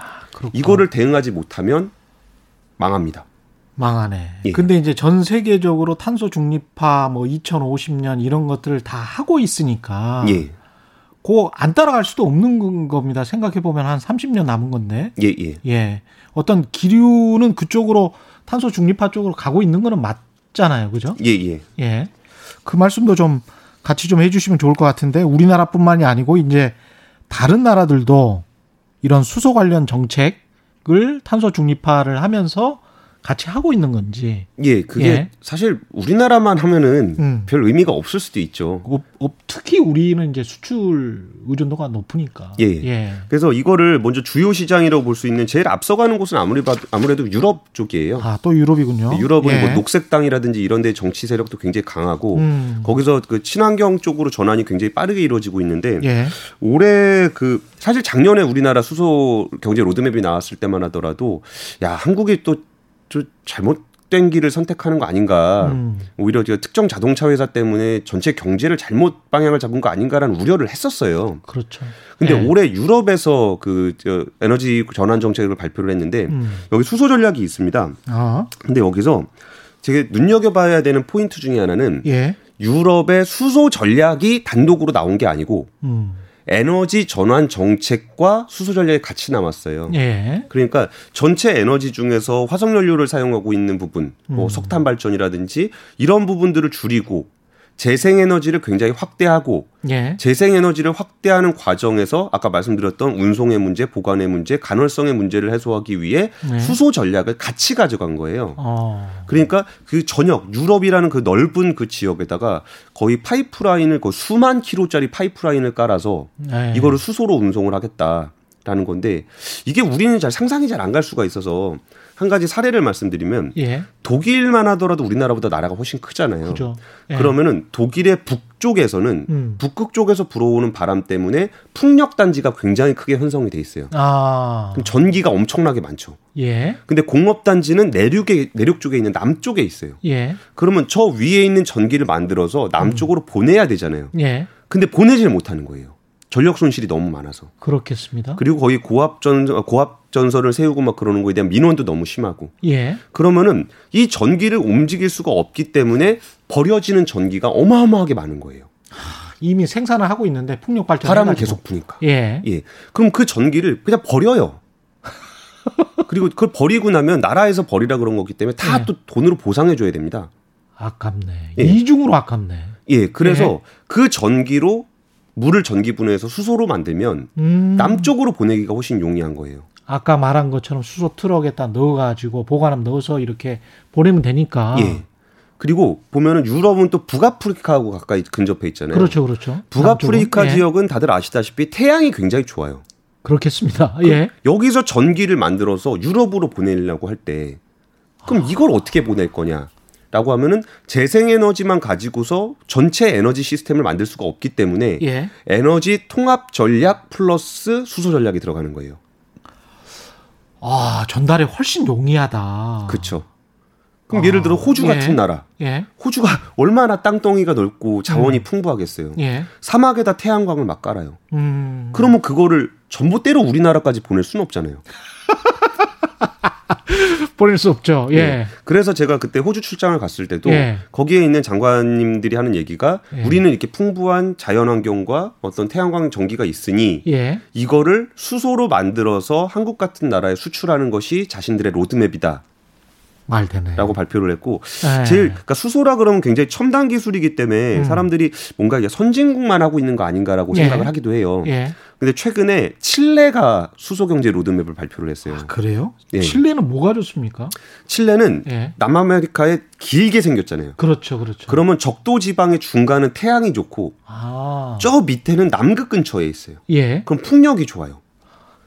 이거를 대응하지 못하면 망합니다. 망하네. 예. 근데 이제 전 세계적으로 탄소 중립화 뭐 이천오십 년 이런 것들을 다 하고 있으니까 예. 그거 안 따라갈 수도 없는 겁니다. 생각해 보면 한 삼십 년 남은 건데. 예, 예. 예. 어떤 기류는 그쪽으로 탄소 중립화 쪽으로 가고 있는 거는 맞잖아요. 그죠? 예, 예. 예. 그 말씀도 좀 같이 좀 해 주시면 좋을 것 같은데 우리나라뿐만이 아니고 이제 다른 나라들도 이런 수소 관련 정책을 탄소 중립화를 하면서 같이 하고 있는 건지. 예, 그게 예. 사실 우리나라만 하면은 음. 별 의미가 없을 수도 있죠. 어, 어, 특히 우리는 이제 수출 의존도가 높으니까. 예. 예. 그래서 이거를 먼저 주요 시장이라고 볼 수 있는 제일 앞서가는 곳은 아무리 봐도, 아무래도 유럽 쪽이에요. 아, 또 유럽이군요. 유럽은 예. 뭐 녹색당이라든지 이런 데 정치 세력도 굉장히 강하고 음. 거기서 그 친환경 쪽으로 전환이 굉장히 빠르게 이루어지고 있는데 예. 올해 그 사실 작년에 우리나라 수소 경제 로드맵이 나왔을 때만 하더라도 야, 한국이 또 저 잘못된 길을 선택하는 거 아닌가. 음. 오히려 특정 자동차 회사 때문에 전체 경제를 잘못 방향을 잡은 거 아닌가라는 우려를 했었어요. 그렇죠. 근데 네. 올해 유럽에서 그 에너지 전환 정책을 발표를 했는데 음. 여기 수소 전략이 있습니다. 아. 근데 여기서 되게 눈여겨봐야 되는 포인트 중에 하나는 예. 유럽의 수소 전략이 단독으로 나온 게 아니고 음. 에너지 전환 정책과 수소 전략이 같이 남았어요. 예. 그러니까 전체 에너지 중에서 화석연료를 사용하고 있는 부분, 음. 뭐 석탄 발전이라든지 이런 부분들을 줄이고 재생에너지를 굉장히 확대하고 예. 재생에너지를 확대하는 과정에서 아까 말씀드렸던 운송의 문제, 보관의 문제, 간헐성의 문제를 해소하기 위해 예. 수소 전략을 같이 가져간 거예요. 어. 그러니까 그 전역 유럽이라는 그 넓은 그 지역에다가 거의 파이프라인을 거의 수만 킬로짜리 파이프라인을 깔아서 예. 이거를 수소로 운송을 하겠다라는 건데 이게 우리는 잘 상상이 잘 안 갈 수가 있어서 한 가지 사례를 말씀드리면 예. 독일만 하더라도 우리나라보다 나라가 훨씬 크잖아요. 그죠. 예. 그러면은 독일의 북쪽에서는 음. 북극 쪽에서 불어오는 바람 때문에 풍력 단지가 굉장히 크게 형성이 돼 있어요. 아. 그럼 전기가 엄청나게 많죠. 예. 근데 공업 단지는 내륙에 내륙 쪽에 있는 남쪽에 있어요. 예. 그러면 저 위에 있는 전기를 만들어서 남쪽으로 음. 보내야 되잖아요. 예. 근데 보내질 못하는 거예요. 전력 손실이 너무 많아서. 그렇겠습니다. 그리고 거기 고압전 고압 전선을 세우고 막 그러는 거에 대한 민원도 너무 심하고. 예. 그러면은 이 전기를 움직일 수가 없기 때문에 버려지는 전기가 어마어마하게 많은 거예요. 하, 이미 생산을 하고 있는데 풍력 발전 바람을 계속 부니까. 예. 예. 그럼 그 전기를 그냥 버려요. 그리고 그걸 버리고 나면 나라에서 버리라 그런 거기 때문에 다 또 예. 돈으로 보상해 줘야 됩니다. 아깝네. 예. 이중으로 아깝네. 예. 그래서 예. 그 전기로 물을 전기분해해서 수소로 만들면 음. 남쪽으로 보내기가 훨씬 용이한 거예요. 아까 말한 것처럼 수소 트럭에다 넣어가지고 보관함 넣어서 이렇게 보내면 되니까. 예. 그리고 보면은 유럽은 또 북아프리카하고 가까이 근접해 있잖아요. 그렇죠, 그렇죠. 북아프리카 남쪽은, 지역은 예. 다들 아시다시피 태양이 굉장히 좋아요. 그렇겠습니다. 예. 여기서 전기를 만들어서 유럽으로 보내려고 할 때, 그럼 아. 이걸 어떻게 보낼 거냐라고 하면은 재생에너지만 가지고서 전체 에너지 시스템을 만들 수가 없기 때문에 예. 에너지 통합 전략 플러스 수소 전략이 들어가는 거예요. 아, 전달이 훨씬 용이하다. 그렇죠. 그럼 아, 예를 들어 호주 같은 예, 나라. 예. 호주가 얼마나 땅덩이가 넓고 자원이 음. 풍부하겠어요. 예. 사막에다 태양광을 막 깔아요. 음. 그러면 그거를 전봇대로 우리나라까지 보낼 수는 없잖아요. 보낼 수 없죠. 예. 예. 그래서 제가 그때 호주 출장을 갔을 때도 예. 거기에 있는 장관님들이 하는 얘기가 예. 우리는 이렇게 풍부한 자연환경과 어떤 태양광 전기가 있으니 예. 이거를 수소로 만들어서 한국 같은 나라에 수출하는 것이 자신들의 로드맵이다. 말 되네. 라고 발표를 했고 네. 제일 그러니까 수소라 그러면 굉장히 첨단 기술이기 때문에 음. 사람들이 뭔가 선진국만 하고 있는 거 아닌가라고 예. 생각을 하기도 해요. 예. 근데 최근에 칠레가 수소 경제 로드맵을 발표를 했어요. 아, 그래요? 예. 칠레는 뭐가 좋습니까? 칠레는 예. 남아메리카에 길게 생겼잖아요. 그렇죠, 그렇죠. 그러면 적도 지방의 중간은 태양이 좋고 아. 저 밑에는 남극 근처에 있어요. 예. 그럼 풍력이 좋아요.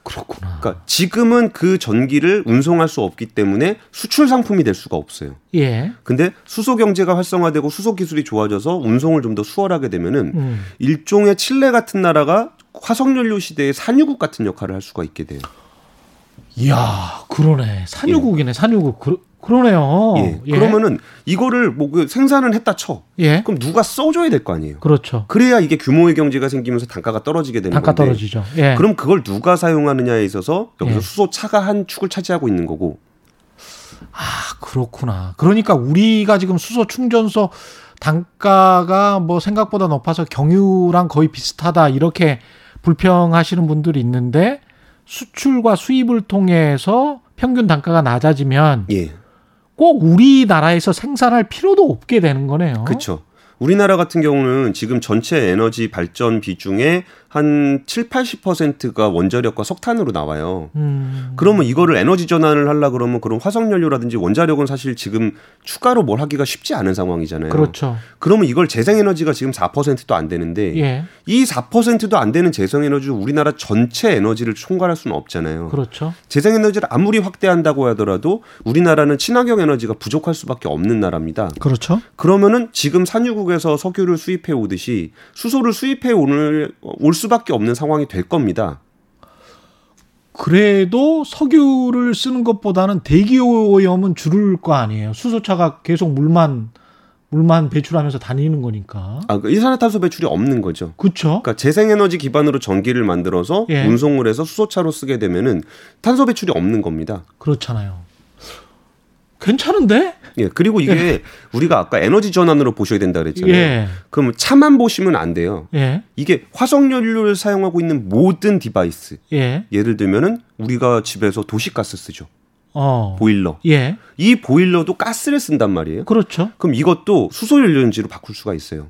그렇구나. 그러니까 지금은 그 전기를 운송할 수 없기 때문에 수출 상품이 될 수가 없어요. 예. 근데 수소 경제가 활성화되고 수소 기술이 좋아져서 운송을 좀 더 수월하게 되면은 음. 일종의 칠레 같은 나라가 화석연료 시대의 산유국 같은 역할을 할 수가 있게 돼요. 이야, 그러네. 산유국이네, 예. 산유국. 그러, 그러네요. 예. 예. 그러면은 이거를 뭐 생산은 했다 쳐. 예. 그럼 누가 써줘야 될 거 아니에요. 그렇죠. 그래야 이게 규모의 경제가 생기면서 단가가 떨어지게 되는 단가 건데. 떨어지죠. 예. 그럼 그걸 누가 사용하느냐에 있어서 여기서 예. 수소 차가 한 축을 차지하고 있는 거고. 아, 그렇구나. 그러니까 우리가 지금 수소 충전소 단가가 뭐 생각보다 높아서 경유랑 거의 비슷하다 이렇게 불평하시는 분들이 있는데. 수출과 수입을 통해서 평균 단가가 낮아지면 예. 꼭 우리나라에서 생산할 필요도 없게 되는 거네요. 그렇죠. 우리나라 같은 경우는 지금 전체 에너지 발전 비중의 한 칠팔십 퍼센트가 원자력과 석탄으로 나와요. 음. 그러면 이거를 에너지 전환을 하려고 그러면 그런 화석연료라든지 원자력은 사실 지금 추가로 뭘 하기가 쉽지 않은 상황이잖아요. 그렇죠. 그러면 이걸 재생에너지가 지금 사 퍼센트도 안 되는데 예. 이 사 퍼센트도 안 되는 재생에너지 우리나라 전체 에너지를 총괄할 수는 없잖아요. 그렇죠. 재생에너지를 아무리 확대한다고 하더라도 우리나라는 친환경 에너지가 부족할 수밖에 없는 나라입니다. 그렇죠. 그러면은 지금 산유국 에서 석유를 수입해 오듯이 수소를 수입해 오늘 올 수밖에 없는 상황이 될 겁니다. 그래도 석유를 쓰는 것보다는 대기 오염은 줄을 거 아니에요. 수소차가 계속 물만 물만 배출하면서 다니는 거니까. 아, 그러니까 일산화탄소 배출이 없는 거죠. 그렇죠. 그러니까 재생에너지 기반으로 전기를 만들어서 예. 운송을 해서 수소차로 쓰게 되면은 탄소 배출이 없는 겁니다. 그렇잖아요. 괜찮은데? 예. 그리고 이게 예. 우리가 아까 에너지 전환으로 보셔야 된다 그랬잖아요. 예. 그럼 차만 보시면 안 돼요. 예. 이게 화석연료를 사용하고 있는 모든 디바이스. 예. 예를 들면은 우리가 집에서 도시가스 쓰죠. 어. 보일러. 예. 이 보일러도 가스를 쓴단 말이에요. 그렇죠. 그럼 이것도 수소연료인지로 바꿀 수가 있어요.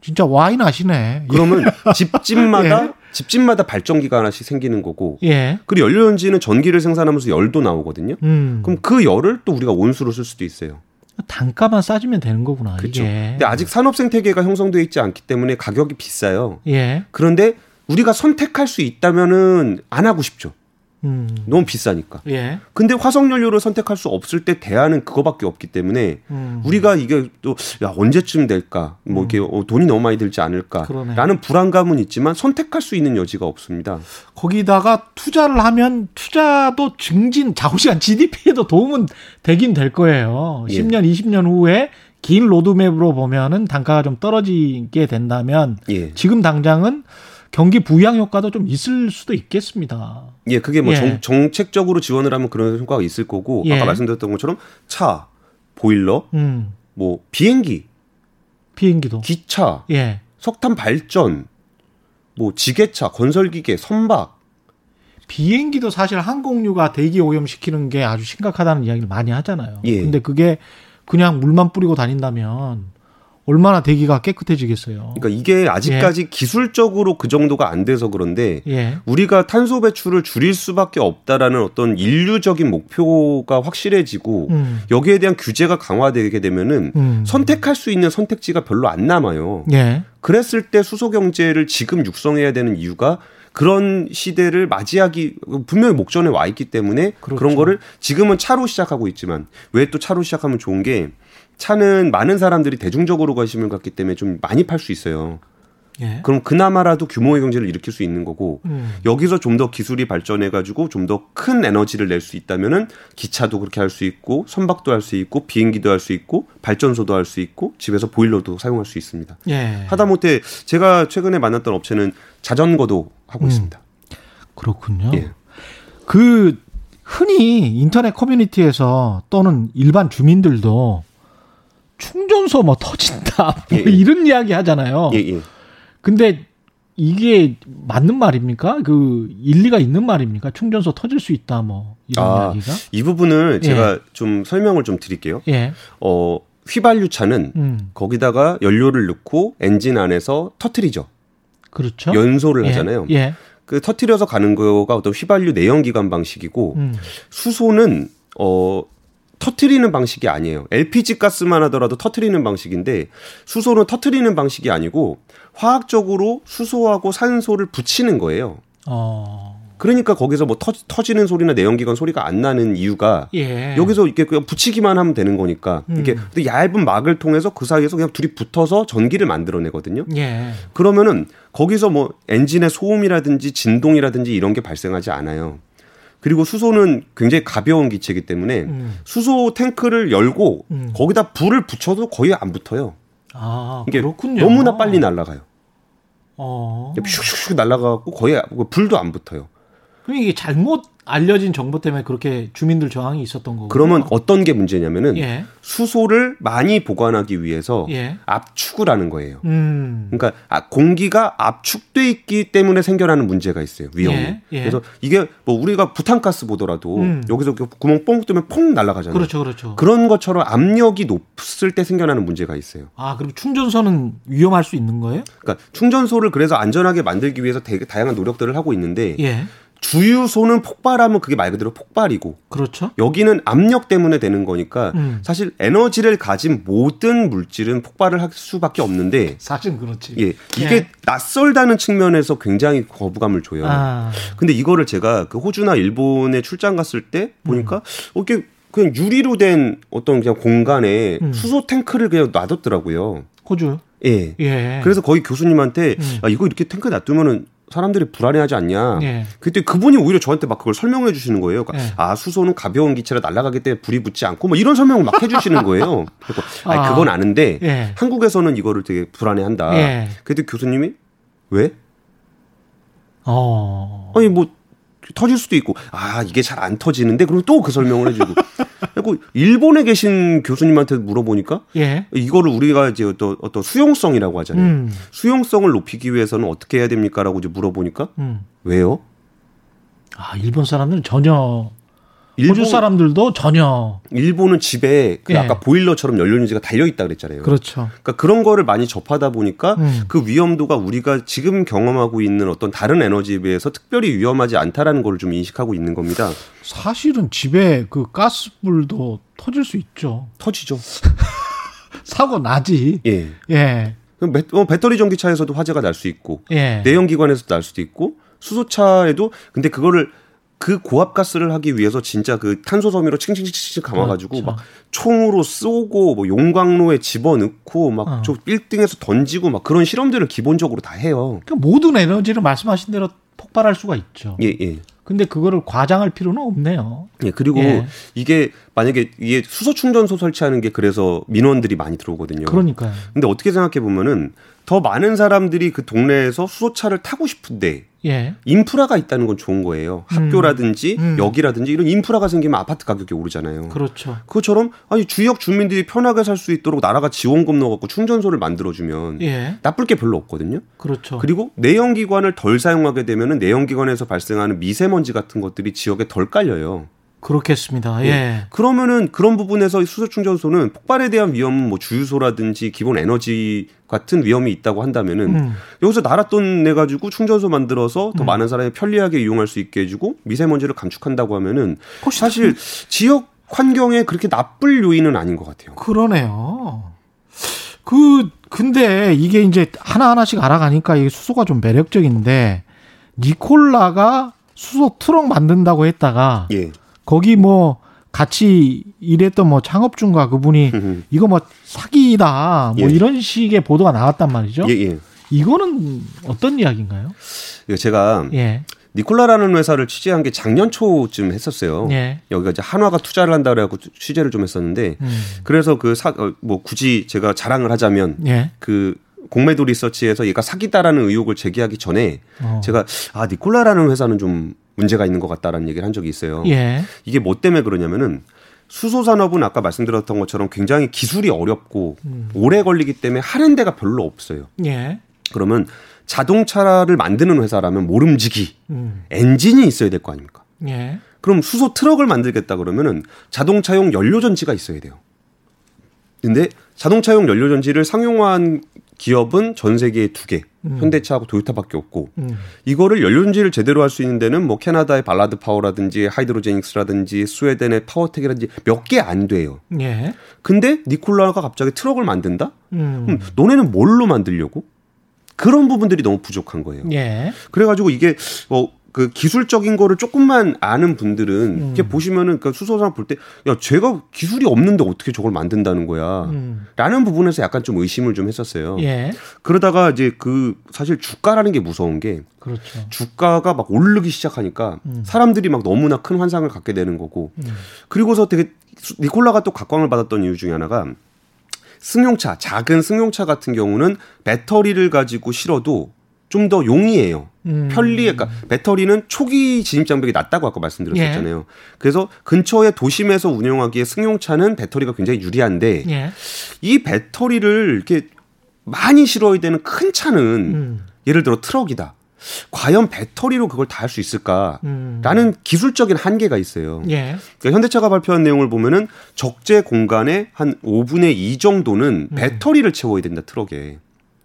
진짜 와인 아시네. 그러면 집집마다 예. 집집마다 발전기가 하나씩 생기는 거고 예. 그리고 연료연지는 전기를 생산하면서 열도 나오거든요. 음. 그럼 그 열을 또 우리가 온수로 쓸 수도 있어요. 단가만 싸지면 되는 거구나. 그렇죠. 이게. 근데 아직 산업 생태계가 형성되어 있지 않기 때문에 가격이 비싸요. 예. 그런데 우리가 선택할 수 있다면은 안 하고 싶죠. 음. 너무 비싸니까. 예. 근데 화석연료를 선택할 수 없을 때 대안은 그거밖에 없기 때문에 음. 우리가 이게 또 야, 언제쯤 될까? 뭐 이렇게 음. 어, 돈이 너무 많이 들지 않을까? 그러네. 라는 불안감은 있지만 선택할 수 있는 여지가 없습니다. 거기다가 투자를 하면 투자도 증진, 자국시간 지디피에도 도움은 되긴 될 거예요. 예. 십 년, 이십 년 후에 긴 로드맵으로 보면은 단가가 좀 떨어지게 된다면 예. 지금 당장은 경기 부양 효과도 좀 있을 수도 있겠습니다. 예, 그게 뭐 예. 정, 정책적으로 지원을 하면 그런 효과가 있을 거고 예. 아까 말씀드렸던 것처럼 차, 보일러, 음. 뭐 비행기, 비행기도, 기차, 예. 석탄 발전, 뭐 지게차, 건설기계, 선박, 비행기도 사실 항공유가 대기 오염시키는 게 아주 심각하다는 이야기를 많이 하잖아요. 예. 근데 그게 그냥 물만 뿌리고 다닌다면 얼마나 대기가 깨끗해지겠어요. 그러니까 이게 아직까지 예. 기술적으로 그 정도가 안 돼서 그런데 예. 우리가 탄소 배출을 줄일 수밖에 없다라는 어떤 인류적인 목표가 확실해지고 음. 여기에 대한 규제가 강화되게 되면은 음. 선택할 수 있는 선택지가 별로 안 남아요. 예. 그랬을 때 수소 경제를 지금 육성해야 되는 이유가 그런 시대를 맞이하기 분명히 목전에 와 있기 때문에 그렇죠. 그런 거를 지금은 차로 시작하고 있지만 왜 또 차로 시작하면 좋은 게 차는 많은 사람들이 대중적으로 관심을 갖기 때문에 좀 많이 팔 수 있어요. 예. 그럼 그나마라도 규모의 경제를 일으킬 수 있는 거고 음. 여기서 좀 더 기술이 발전해가지고 좀 더 큰 에너지를 낼 수 있다면은 기차도 그렇게 할 수 있고 선박도 할 수 있고 비행기도 할 수 있고 발전소도 할 수 있고 집에서 보일러도 사용할 수 있습니다. 예. 하다못해 제가 최근에 만났던 업체는 자전거도 하고 음. 있습니다. 그렇군요. 예. 그 흔히 인터넷 커뮤니티에서 또는 일반 주민들도 충전소 뭐 터진다 뭐 예, 예. 이런 이야기 하잖아요. 예, 예. 근데 이게 맞는 말입니까? 그 일리가 있는 말입니까? 충전소 터질 수 있다 뭐 이런 아, 이야기가? 이 부분을 예. 제가 좀 설명을 좀 드릴게요. 예. 어, 휘발유차는 음. 거기다가 연료를 넣고 엔진 안에서 터뜨리죠. 그렇죠. 연소를 예. 하잖아요. 예. 그 터뜨려서 가는 거가 어떤 휘발유 내연기관 방식이고 음. 수소는 어. 터트리는 방식이 아니에요. 엘피지 가스만 하더라도 터트리는 방식인데 수소는 터트리는 방식이 아니고 화학적으로 수소하고 산소를 붙이는 거예요. 어. 그러니까 거기서 뭐 터, 터지는 소리나 내연기관 소리가 안 나는 이유가 예. 여기서 이렇게 그냥 붙이기만 하면 되는 거니까 음. 이렇게 얇은 막을 통해서 그 사이에서 그냥 둘이 붙어서 전기를 만들어내거든요. 예. 그러면은 거기서 뭐 엔진의 소음이라든지 진동이라든지 이런 게 발생하지 않아요. 그리고 수소는 굉장히 가벼운 기체이기 때문에 음. 수소 탱크를 열고 음. 거기다 불을 붙여도 거의 안 붙어요. 아, 이게 그렇군요. 너무나 빨리 날아가요. 어. 슉슉슉 날아가고 거의 불도 안 붙어요. 그럼 이게 잘못 알려진 정보 때문에 그렇게 주민들 저항이 있었던 거고. 그러면 어떤 게 문제냐면은 예. 수소를 많이 보관하기 위해서 예. 압축을 하는 거예요. 음. 그러니까 공기가 압축돼 있기 때문에 생겨나는 문제가 있어요. 위험이. 예. 예. 그래서 이게 뭐 우리가 부탄가스 보더라도 음. 여기서 구멍 뽕 뜨면 퐁 날아가잖아요. 그렇죠, 그렇죠. 그런 것처럼 압력이 높을 때 생겨나는 문제가 있어요. 아, 그럼 충전소는 위험할 수 있는 거예요? 그러니까 충전소를 그래서 안전하게 만들기 위해서 되게 다양한 노력들을 하고 있는데. 예. 주유소는 폭발하면 그게 말 그대로 폭발이고 그렇죠. 여기는 압력 때문에 되는 거니까 음. 사실 에너지를 가진 모든 물질은 폭발을 할 수밖에 없는데 사실은 그렇지. 예, 이게 예. 낯설다는 측면에서 굉장히 거부감을 줘요. 아. 근데 이거를 제가 그 호주나 일본에 출장 갔을 때 보니까 음. 이렇게 그냥 유리로 된 어떤 그냥 공간에 음. 수소 탱크를 그냥 놔뒀더라고요. 호주? 예. 예. 그래서 거기 교수님한테 음. 아, 이거 이렇게 탱크 놔두면은 사람들이 불안해하지 않냐. 예. 그때 그분이 오히려 저한테 막 그걸 설명해 주시는 거예요. 그러니까 예. 아 수소는 가벼운 기체라 날아가기 때문에 불이 붙지 않고 뭐 이런 설명을 막 해주시는 거예요. 그래서 아, 그건 아는데 예. 한국에서는 이거를 되게 불안해한다. 예. 그때 교수님이 왜? 어... 아니 뭐 터질 수도 있고 아 이게 잘 안 터지는데 그럼 또 그 설명을 해주고. 그리고 일본에 계신 교수님한테 물어보니까 예. 이거를 우리가 이제 어떤, 어떤 수용성이라고 하잖아요. 음. 수용성을 높이기 위해서는 어떻게 해야 됩니까라고 이제 물어보니까 음. 왜요? 아 일본 사람들은 전혀 일본, 호주 사람들도 전혀 일본은 집에 그 예. 아까 보일러처럼 연료유지가 달려있다 그랬잖아요. 그렇죠. 그러니까 그런 거를 많이 접하다 보니까 음. 그 위험도가 우리가 지금 경험하고 있는 어떤 다른 에너지에 비해서 특별히 위험하지 않다라는 걸 좀 인식하고 있는 겁니다. 사실은 집에 그 가스불도 터질 수 있죠. 터지죠. 사고 나지. 예. 예. 배터리 전기차에서도 화재가 날 수 있고 예. 내연기관에서도 날 수도 있고 수소차에도 근데 그거를 그 고압가스를 하기 위해서 진짜 그 탄소 섬유로 칭칭칭칭 감아가지고 그렇죠. 막 총으로 쏘고 뭐 용광로에 집어넣고 막 저 어. 빌딩에서 던지고 막 그런 실험들을 기본적으로 다 해요. 그러니까 모든 에너지를 말씀하신 대로 폭발할 수가 있죠. 예, 예. 근데 그거를 과장할 필요는 없네요. 예, 그리고 예. 이게 만약에 이게 수소 충전소 설치하는 게 그래서 민원들이 많이 들어오거든요. 그러니까요. 근데 어떻게 생각해 보면은 더 많은 사람들이 그 동네에서 수소차를 타고 싶은데 예. 인프라가 있다는 건 좋은 거예요. 학교라든지 음. 음. 역이라든지 이런 인프라가 생기면 아파트 가격이 오르잖아요. 그렇죠. 그것처럼 아니 주역 주민들이 편하게 살 수 있도록 나라가 지원금 넣어갖고 충전소를 만들어주면 예. 나쁠 게 별로 없거든요. 그렇죠. 그리고 내연기관을 덜 사용하게 되면은 내연기관에서 발생하는 미세먼지 같은 것들이 지역에 덜 깔려요. 그렇겠습니다. 예. 예. 그러면은 그런 부분에서 수소 충전소는 폭발에 대한 위험은 뭐 주유소라든지 기본 에너지 같은 위험이 있다고 한다면은 음. 여기서 나라 돈 내가지고 충전소 만들어서 더 음. 많은 사람이 편리하게 이용할 수 있게 해주고 미세먼지를 감축한다고 하면은 사실 지역 환경에 그렇게 나쁠 요인은 아닌 것 같아요. 그러네요. 그 근데 이게 이제 하나 하나씩 알아가니까 이게 수소가 좀 매력적인데 니콜라가 수소 트럭 만든다고 했다가. 예. 거기 뭐 같이 일했던 뭐 창업주인가 그분이 이거 뭐 사기다 뭐 예. 이런 식의 보도가 나왔단 말이죠. 예, 예. 이거는 어떤 이야기인가요? 제가 예. 니콜라라는 회사를 취재한 게 작년 초쯤 했었어요. 예. 여기가 이제 한화가 투자를 한다 그래갖고 취재를 좀 했었는데 음. 그래서 그 사 뭐 굳이 제가 자랑을 하자면 예. 그 공매도 리서치에서 얘가 사기다라는 의혹을 제기하기 전에 어. 제가 아 니콜라라는 회사는 좀 문제가 있는 것 같다라는 얘기를 한 적이 있어요. 예. 이게 뭐 때문에 그러냐면은 수소 산업은 아까 말씀드렸던 것처럼 굉장히 기술이 어렵고 음. 오래 걸리기 때문에 하는 데가 별로 없어요. 예. 그러면 자동차를 만드는 회사라면 모름지기 음. 엔진이 있어야 될 거 아닙니까? 예. 그럼 수소 트럭을 만들겠다 그러면은 자동차용 연료전지가 있어야 돼요. 근데 자동차용 연료전지를 상용화한 기업은 전 세계에 두 개, 음. 현대차하고 도요타밖에 없고 음. 이거를 연료전지를 제대로 할 수 있는 데는 뭐 캐나다의 발라드 파워라든지 하이드로제닉스라든지 스웨덴의 파워텍이라든지 몇 개 안 돼요. 예. 근데 니콜라가 갑자기 트럭을 만든다? 음. 그럼 너네는 뭘로 만들려고? 그런 부분들이 너무 부족한 거예요. 예. 그래가지고 이게 뭐 그 기술적인 거를 조금만 아는 분들은 음. 이렇게 보시면은 그러니까 수소산업 볼 때 야 제가 기술이 없는데 어떻게 저걸 만든다는 거야 음. 라는 부분에서 약간 좀 의심을 좀 했었어요. 예. 그러다가 이제 그 사실 주가라는 게 무서운 게 그렇죠. 주가가 막 오르기 시작하니까 음. 사람들이 막 너무나 큰 환상을 갖게 되는 거고 음. 그리고서 되게 니콜라가 또 각광을 받았던 이유 중에 하나가 승용차 작은 승용차 같은 경우는 배터리를 가지고 실어도 좀 더 용이해요. 음. 편리, 그러니까 배터리는 초기 진입 장벽이 낮다고 아까 말씀드렸었잖아요. 예. 그래서 근처의 도심에서 운영하기에 승용차는 배터리가 굉장히 유리한데 예. 이 배터리를 이렇게 많이 실어야 되는 큰 차는 음. 예를 들어 트럭이다. 과연 배터리로 그걸 다 할 수 있을까라는 음. 기술적인 한계가 있어요. 예. 그러니까 현대차가 발표한 내용을 보면은 적재 공간의 한 오분의 이 정도는 음. 배터리를 채워야 된다 트럭에.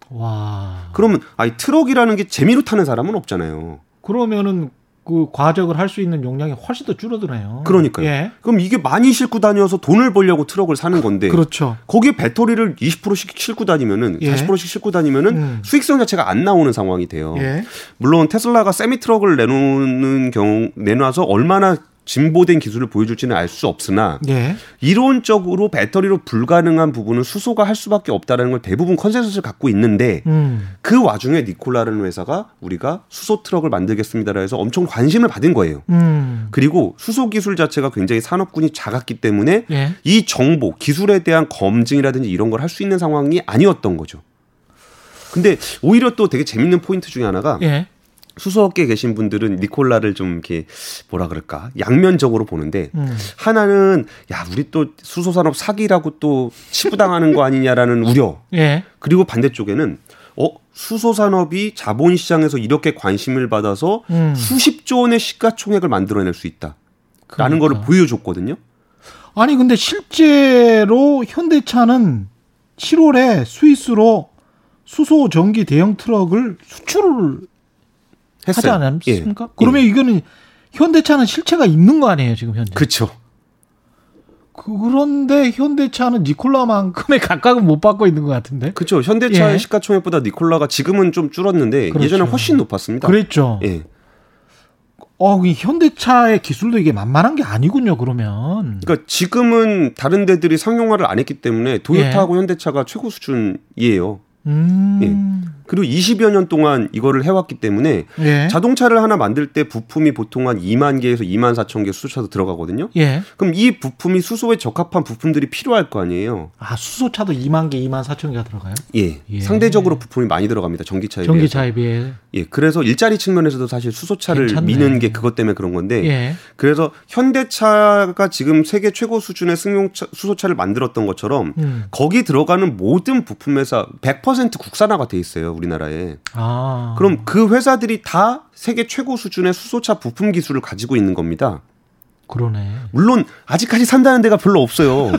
와. 그러면 아니 트럭이라는 게 재미로 타는 사람은 없잖아요. 그러면은 그 과적을 할 수 있는 용량이 훨씬 더 줄어드네요. 그러니까요. 예. 그럼 이게 많이 싣고 다녀서 돈을 벌려고 트럭을 사는 건데. 그렇죠. 거기에 배터리를 이십 퍼센트씩 싣고 다니면은 예. 사십 퍼센트씩 싣고 다니면은 음. 수익성 자체가 안 나오는 상황이 돼요. 예. 물론 테슬라가 세미 트럭을 내놓는 경우 내놔서 얼마나 진보된 기술을 보여줄지는 알 수 없으나 예. 이론적으로 배터리로 불가능한 부분은 수소가 할 수밖에 없다는 걸 대부분 컨센서스를 갖고 있는데 음. 그 와중에 니콜라라는 회사가 우리가 수소 트럭을 만들겠습니다라 해서 엄청 관심을 받은 거예요. 음. 그리고 수소 기술 자체가 굉장히 산업군이 작았기 때문에 예. 이 정보, 기술에 대한 검증이라든지 이런 걸 할 수 있는 상황이 아니었던 거죠. 근데 오히려 또 되게 재밌는 포인트 중에 하나가 예. 수소업계에 계신 분들은 니콜라를 좀 이렇게 뭐라 그럴까 양면적으로 보는데 음. 하나는 야 우리 또 수소산업 사기라고 또 치부당하는 거 아니냐라는 우려 예. 그리고 반대쪽에는 어 수소산업이 자본시장에서 이렇게 관심을 받아서 음. 수십조 원의 시가총액을 만들어낼 수 있다라는 그러니까. 거를 보여줬거든요. 아니 근데 실제로 현대차는 칠월에 스위스로 수소 전기 대형 트럭을 수출을 했어요. 하지 않았습니까? 예. 그러면 예. 이거는 현대차는 실체가 있는 거 아니에요, 지금 현재? 그렇죠. 그런데 현대차는 니콜라만큼의 각광은 못 받고 있는 것 같은데? 그렇죠. 현대차의 예. 시가총액보다 니콜라가 지금은 좀 줄었는데 그렇죠. 예전에 훨씬 높았습니다. 그랬죠. 예. 어, 이 현대차의 기술도 이게 만만한 게 아니군요, 그러면. 그러니까 지금은 다른 데들이 상용화를 안 했기 때문에 도요타하고 예. 현대차가 최고 수준이에요. 음. 예. 그리고 이십여 년 동안 이거를 해왔기 때문에 예. 자동차를 하나 만들 때 부품이 보통 한 이만 개에서 이만 사천 개 수소차도 들어가거든요. 예. 그럼 이 부품이 수소에 적합한 부품들이 필요할 거 아니에요. 아, 수소차도 이만 개, 이만 사천 개가 들어가요? 예. 예. 상대적으로 부품이 많이 들어갑니다. 전기차에, 전기차에 비해. 전기차에 비해. 예. 그래서 일자리 측면에서도 사실 수소차를 괜찮네. 미는 게 그것 때문에 그런 건데. 예. 그래서 현대차가 지금 세계 최고 수준의 승용차 수소차를 만들었던 것처럼 음. 거기 들어가는 모든 부품 회사 백 퍼센트 국산화가 돼 있어요. 우리나라에. 아. 그럼 그 회사들이 다 세계 최고 수준의 수소차 부품 기술을 가지고 있는 겁니다. 그러네. 물론 아직까지 산다는 데가 별로 없어요.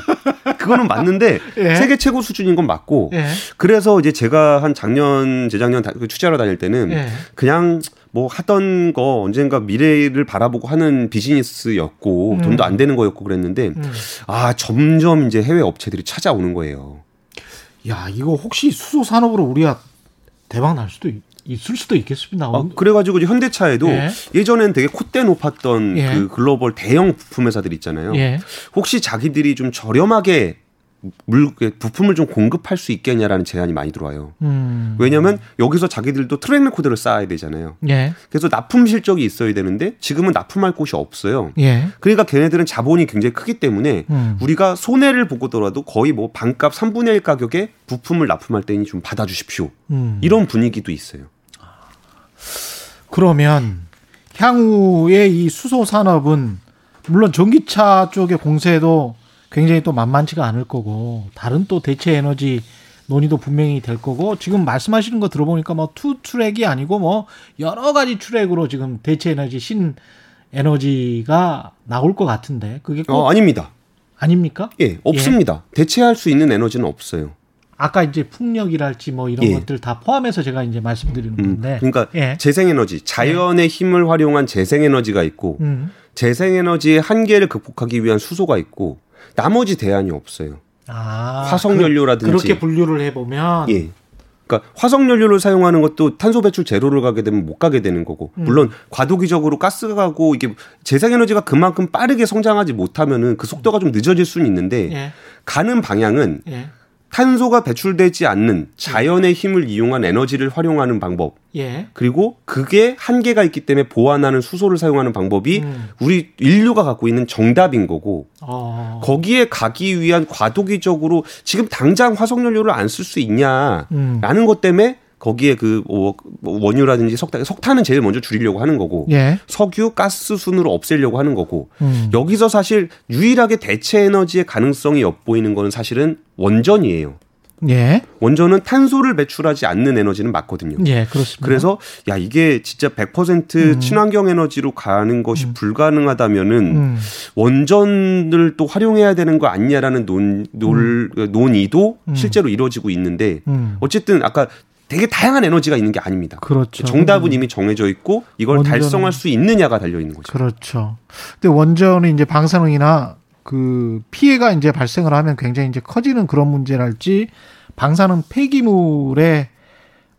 그거는 맞는데 예? 세계 최고 수준인 건 맞고 예? 그래서 이제 제가 한 작년, 재작년 취재하러 다닐 때는 예? 그냥 뭐 하던 거 언젠가 미래를 바라보고 하는 비즈니스였고 음. 돈도 안 되는 거였고 그랬는데 음. 아 점점 이제 해외 업체들이 찾아오는 거예요. 야 이거 혹시 수소 산업으로 우리가 대박 날 수도 있을 수도 있겠습니다. 아, 그래가지고 이제 현대차에도 예. 예전엔 되게 콧대 높았던 예. 그 글로벌 대형 부품 회사들 있잖아요. 예. 혹시 자기들이 좀 저렴하게 물 부품을 좀 공급할 수 있겠냐라는 제안이 많이 들어와요. 음. 왜냐하면 여기서 자기들도 트랙 레코드를 쌓아야 되잖아요. 예. 그래서 납품 실적이 있어야 되는데 지금은 납품할 곳이 없어요. 예. 그러니까 걔네들은 자본이 굉장히 크기 때문에 음. 우리가 손해를 보고더라도 거의 뭐 반값 삼분의 일 가격에 부품을 납품할 때는 좀 받아주십시오. 음. 이런 분위기도 있어요. 그러면 향후의 이 수소 산업은 물론 전기차 쪽의 공세도 굉장히 또 만만치가 않을 거고 다른 또 대체 에너지 논의도 분명히 될 거고 지금 말씀하시는 거 들어보니까 뭐 투 트랙이 아니고 뭐 여러 가지 트랙으로 지금 대체 에너지 신 에너지가 나올 것 같은데 그게 꼭 어, 아닙니다. 아닙니까? 예, 없습니다. 예. 대체할 수 있는 에너지는 없어요. 아까 이제 풍력이랄지 뭐 이런 예. 것들 다 포함해서 제가 이제 말씀드리는 건데. 음, 그러니까 예. 재생에너지, 자연의 예. 힘을 활용한 재생에너지가 있고 음. 재생에너지의 한계를 극복하기 위한 수소가 있고 나머지 대안이 없어요. 아, 화석연료라든지. 그, 그렇게 분류를 해보면. 예. 그러니까 화석연료를 사용하는 것도 탄소 배출 제로를 가게 되면 못 가게 되는 거고. 음. 물론 과도기적으로 가스가고 이게 재생에너지가 그만큼 빠르게 성장하지 못하면은 그 속도가 좀 늦어질 수는 있는데 예. 가는 방향은 예. 탄소가 배출되지 않는 자연의 힘을 이용한 에너지를 활용하는 방법. 예. 그리고 그게 한계가 있기 때문에 보완하는 수소를 사용하는 방법이 음. 우리 인류가 갖고 있는 정답인 거고 어. 거기에 가기 위한 과도기적으로 지금 당장 화석연료를 안 쓸 수 있냐라는 음. 것 때문에 거기에 그 원유라든지 석탄, 석탄은 제일 먼저 줄이려고 하는 거고 예. 석유, 가스 순으로 없애려고 하는 거고 음. 여기서 사실 유일하게 대체 에너지의 가능성이 엿보이는 건 사실은 원전이에요. 예. 원전은 탄소를 배출하지 않는 에너지는 맞거든요. 예, 그렇습니다. 그래서 야 이게 진짜 백 퍼센트 음. 친환경 에너지로 가는 것이 음. 불가능하다면은 음. 원전을 또 활용해야 되는 거 아니냐라는 논, 논, 음. 논의도 음. 실제로 이루어지고 있는데 음. 어쨌든 아까 되게 다양한 에너지가 있는 게 아닙니다. 그렇죠. 정답은 이미 정해져 있고 이걸 원전은, 달성할 수 있느냐가 달려 있는 거죠. 그렇죠. 근데 원전은 이제 방사능이나 그 피해가 이제 발생을 하면 굉장히 이제 커지는 그런 문제랄지 방사능 폐기물에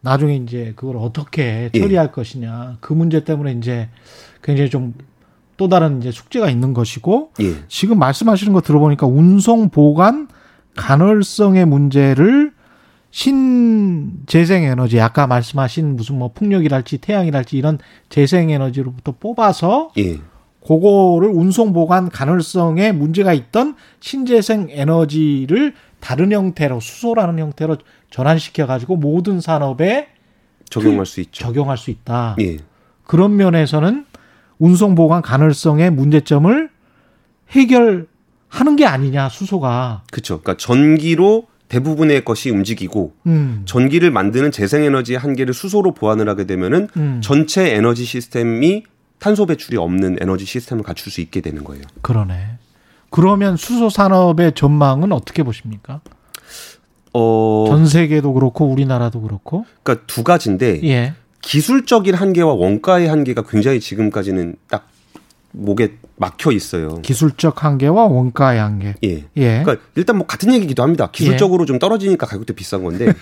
나중에 이제 그걸 어떻게 처리할 예. 것이냐 그 문제 때문에 이제 굉장히 좀 또 다른 이제 숙제가 있는 것이고 예. 지금 말씀하시는 거 들어보니까 운송 보관 간헐성의 문제를 신재생에너지 아까 말씀하신 무슨 뭐 풍력이랄지 태양이랄지 이런 재생에너지로부터 뽑아서 예. 그거를 운송 보관 간헐성에 문제가 있던 신재생에너지를 다른 형태로 수소라는 형태로 전환시켜 가지고 모든 산업에 적용할 수 있죠. 적용할 수 있다. 예. 그런 면에서는 운송 보관 간헐성의 문제점을 해결하는 게 아니냐 수소가. 그렇죠. 그러니까 전기로 대부분의 것이 움직이고 음. 전기를 만드는 재생에너지의 한계를 수소로 보완을 하게 되면은 음. 전체 에너지 시스템이 탄소 배출이 없는 에너지 시스템을 갖출 수 있게 되는 거예요. 그러네. 그러면 수소 산업의 전망은 어떻게 보십니까? 어... 전 세계도 그렇고 우리나라도 그렇고. 그러니까 두 가지인데 예. 기술적인 한계와 원가의 한계가 굉장히 지금까지는 딱 목에 막혀 있어요. 기술적 한계와 원가의 한계. 예. 예. 그러니까 일단 뭐 같은 얘기기도 합니다. 기술적으로 예. 좀 떨어지니까 가격도 비싼 건데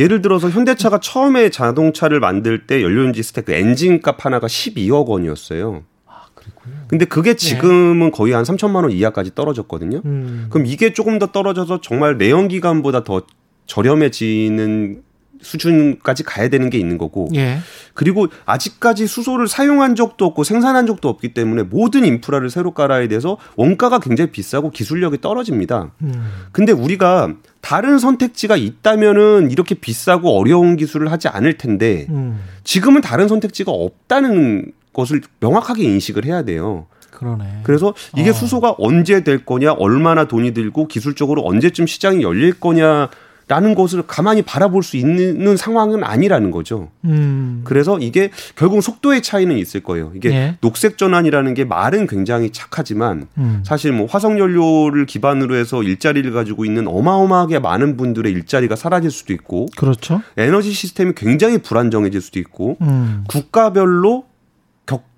예를 들어서 현대차가 처음에 자동차를 만들 때 연료인지 스택 그 엔진값 하나가 십이억 원이었어요. 아, 그랬군요. 근데 그게 지금은 예. 거의 한 삼천만 원 이하까지 떨어졌거든요. 음. 그럼 이게 조금 더 떨어져서 정말 내연기관보다 더 저렴해지는 수준까지 가야 되는 게 있는 거고 예. 그리고 아직까지 수소를 사용한 적도 없고 생산한 적도 없기 때문에 모든 인프라를 새로 깔아야 돼서 원가가 굉장히 비싸고 기술력이 떨어집니다. 음. 근데 우리가 다른 선택지가 있다면은 이렇게 비싸고 어려운 기술을 하지 않을 텐데 음. 지금은 다른 선택지가 없다는 것을 명확하게 인식을 해야 돼요. 그러네. 그래서 이게 어. 수소가 언제 될 거냐, 얼마나 돈이 들고 기술적으로 언제쯤 시장이 열릴 거냐라는 것을 가만히 바라볼 수 있는 상황은 아니라는 거죠. 음. 그래서 이게 결국 속도의 차이는 있을 거예요. 이게 예. 녹색 전환이라는 게 말은 굉장히 착하지만 음. 사실 뭐 화석연료를 기반으로 해서 일자리를 가지고 있는 어마어마하게 많은 분들의 일자리가 사라질 수도 있고 그렇죠. 에너지 시스템이 굉장히 불안정해질 수도 있고 음. 국가별로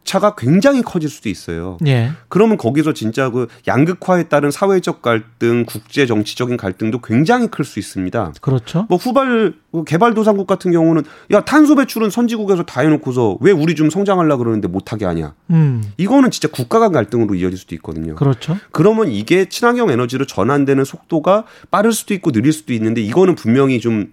차가 굉장히 커질 수도 있어요. 예. 그러면 거기서 진짜 그 양극화에 따른 사회적 갈등, 국제 정치적인 갈등도 굉장히 클 수 있습니다. 그렇죠. 뭐 후발 개발도상국 같은 경우는 야 탄소 배출은 선진국에서 다 해놓고서 왜 우리 좀 성장하려 그러는데 못하게 하냐. 음. 이거는 진짜 국가 간 갈등으로 이어질 수도 있거든요. 그렇죠. 그러면 이게 친환경 에너지로 전환되는 속도가 빠를 수도 있고 느릴 수도 있는데 이거는 분명히 좀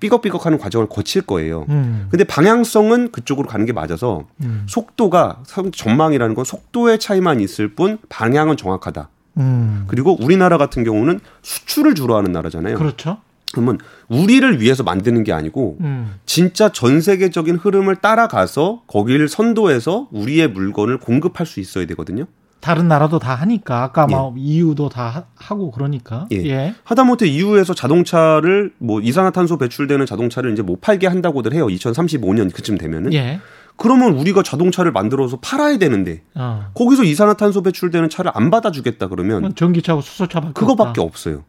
삐걱삐걱하는 과정을 거칠 거예요. 음. 근데 방향성은 그쪽으로 가는 게 맞아서 음. 속도가 전망이라는 건 속도의 차이만 있을 뿐 방향은 정확하다. 음. 그리고 우리나라 같은 경우는 수출을 주로 하는 나라잖아요. 그렇죠. 그러면 우리를 위해서 만드는 게 아니고 음. 진짜 전 세계적인 흐름을 따라가서 거기를 선도해서 우리의 물건을 공급할 수 있어야 되거든요. 다른 나라도 다 하니까 아까 막 예. 이유도 다 하고 그러니까 예. 예. 하다못해 이유에서 자동차를 뭐 이산화탄소 배출되는 자동차를 이제 못 팔게 한다고들 해요. 이천삼십오 년 그쯤 되면은 예. 그러면 우리가 자동차를 만들어서 팔아야 되는데 어. 거기서 이산화탄소 배출되는 차를 안 받아주겠다 그러면 전기차하고 수소차밖에 그거밖에 없다. 없어요.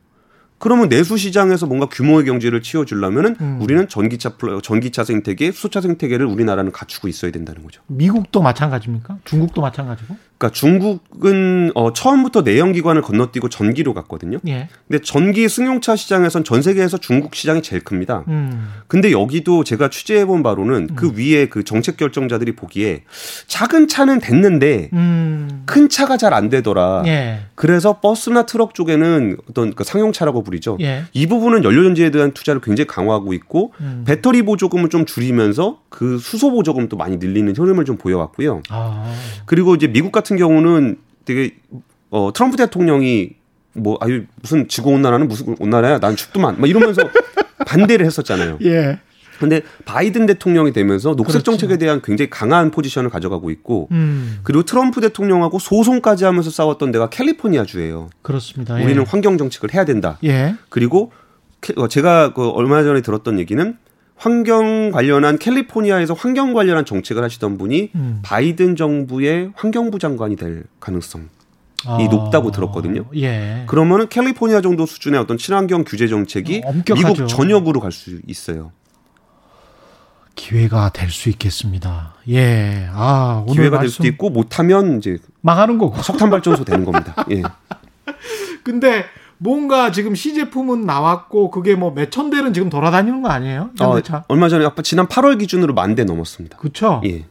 그러면 내수 시장에서 뭔가 규모의 경제를 치워주려면은 음. 우리는 전기차 전기차 생태계, 수소차 생태계를 우리나라는 갖추고 있어야 된다는 거죠. 미국도 마찬가지입니까? 중국도 마찬가지고? 그러니까 중국은 어, 처음부터 내연기관을 건너뛰고 전기로 갔거든요. 예. 근데 전기 승용차 시장에선 전 세계에서 중국 시장이 제일 큽니다. 음. 근데 여기도 제가 취재해본 바로는 음. 그 위에 그 정책 결정자들이 보기에 작은 차는 됐는데 음. 큰 차가 잘 안 되더라. 예. 그래서 버스나 트럭 쪽에는 어떤 그 상용차라고 부르죠. 예. 이 부분은 연료전지에 대한 투자를 굉장히 강화하고 있고 음. 배터리 보조금을 좀 줄이면서 그 수소 보조금도 많이 늘리는 흐름을 좀 보여왔고요. 아. 그리고 이제 미국 같은 경우는 되게 어, 트럼프 대통령이 뭐 아유 무슨 지구온난화는 무슨 온난화야 난 춥더만 막 이러면서 반대를 했었잖아요. 예. 근데 바이든 대통령이 되면서 녹색 정책에 대한 굉장히 강한 포지션을 가져가고 있고 음. 그리고 트럼프 대통령하고 소송까지 하면서 싸웠던 데가 캘리포니아주예요. 그렇습니다. 우리는 예. 환경 정책을 해야 된다. 예. 그리고 제가 그 얼마 전에 들었던 얘기는 환경 관련한 캘리포니아에서 환경 관련한 정책을 하시던 분이 음. 바이든 정부의 환경부 장관이 될 가능성. 이 높다고 들었거든요. 예. 그러면은 캘리포니아 정도 수준의 어떤 친환경 규제 정책이 엄격하죠. 미국 전역으로 갈 수 있어요. 기회가 될 수 있겠습니다. 예. 아, 오늘 기회가 될 수도 있고 못하면 이제 망하는 거고 석탄 발전소 되는 겁니다. 예. 근데 뭔가 지금 시제품은 나왔고 그게 뭐 몇천 대는 지금 돌아다니는 거 아니에요? 현대차. 어, 얼마 전에 아까 지난 팔월 기준으로 만 대 넘었습니다. 그렇죠. 예.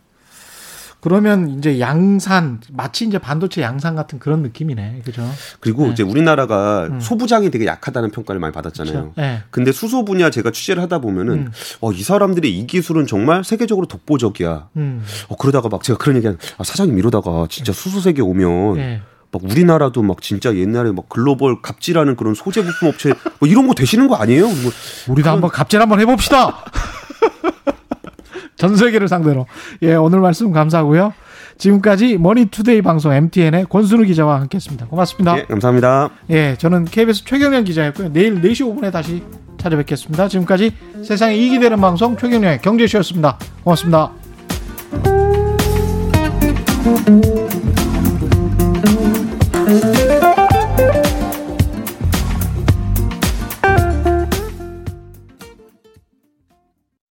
그러면 이제 양산 마치 이제 반도체 양산 같은 그런 느낌이네, 그죠? 그리고 네. 이제 우리나라가 음. 소부장이 되게 약하다는 평가를 많이 받았잖아요. 네. 근데 수소 분야 제가 취재를 하다 보면은 음. 어, 이 사람들이 이 기술은 정말 세계적으로 독보적이야. 음. 어, 그러다가 막 제가 그런 얘기하는 아, 사장님 이러다가 진짜 수소 세계 오면. 네. 막 우리나라도 막 진짜 옛날에 막 글로벌 갑질하는 그런 소재 부품 업체 뭐 이런 거 되시는 거 아니에요? 뭐 우리도 그런... 한번 갑질 한번 해봅시다. 전 세계를 상대로. 예, 오늘 말씀 감사하고요. 지금까지 머니투데이 방송 엠티엔의 권순우 기자와 함께했습니다. 고맙습니다. 예, 감사합니다. 예, 저는 케이비에스 최경영 기자였고요. 내일 네 시 오 분에 다시 찾아뵙겠습니다. 지금까지 세상에 이익이 되는 방송 최경영의 경제쇼였습니다. 고맙습니다.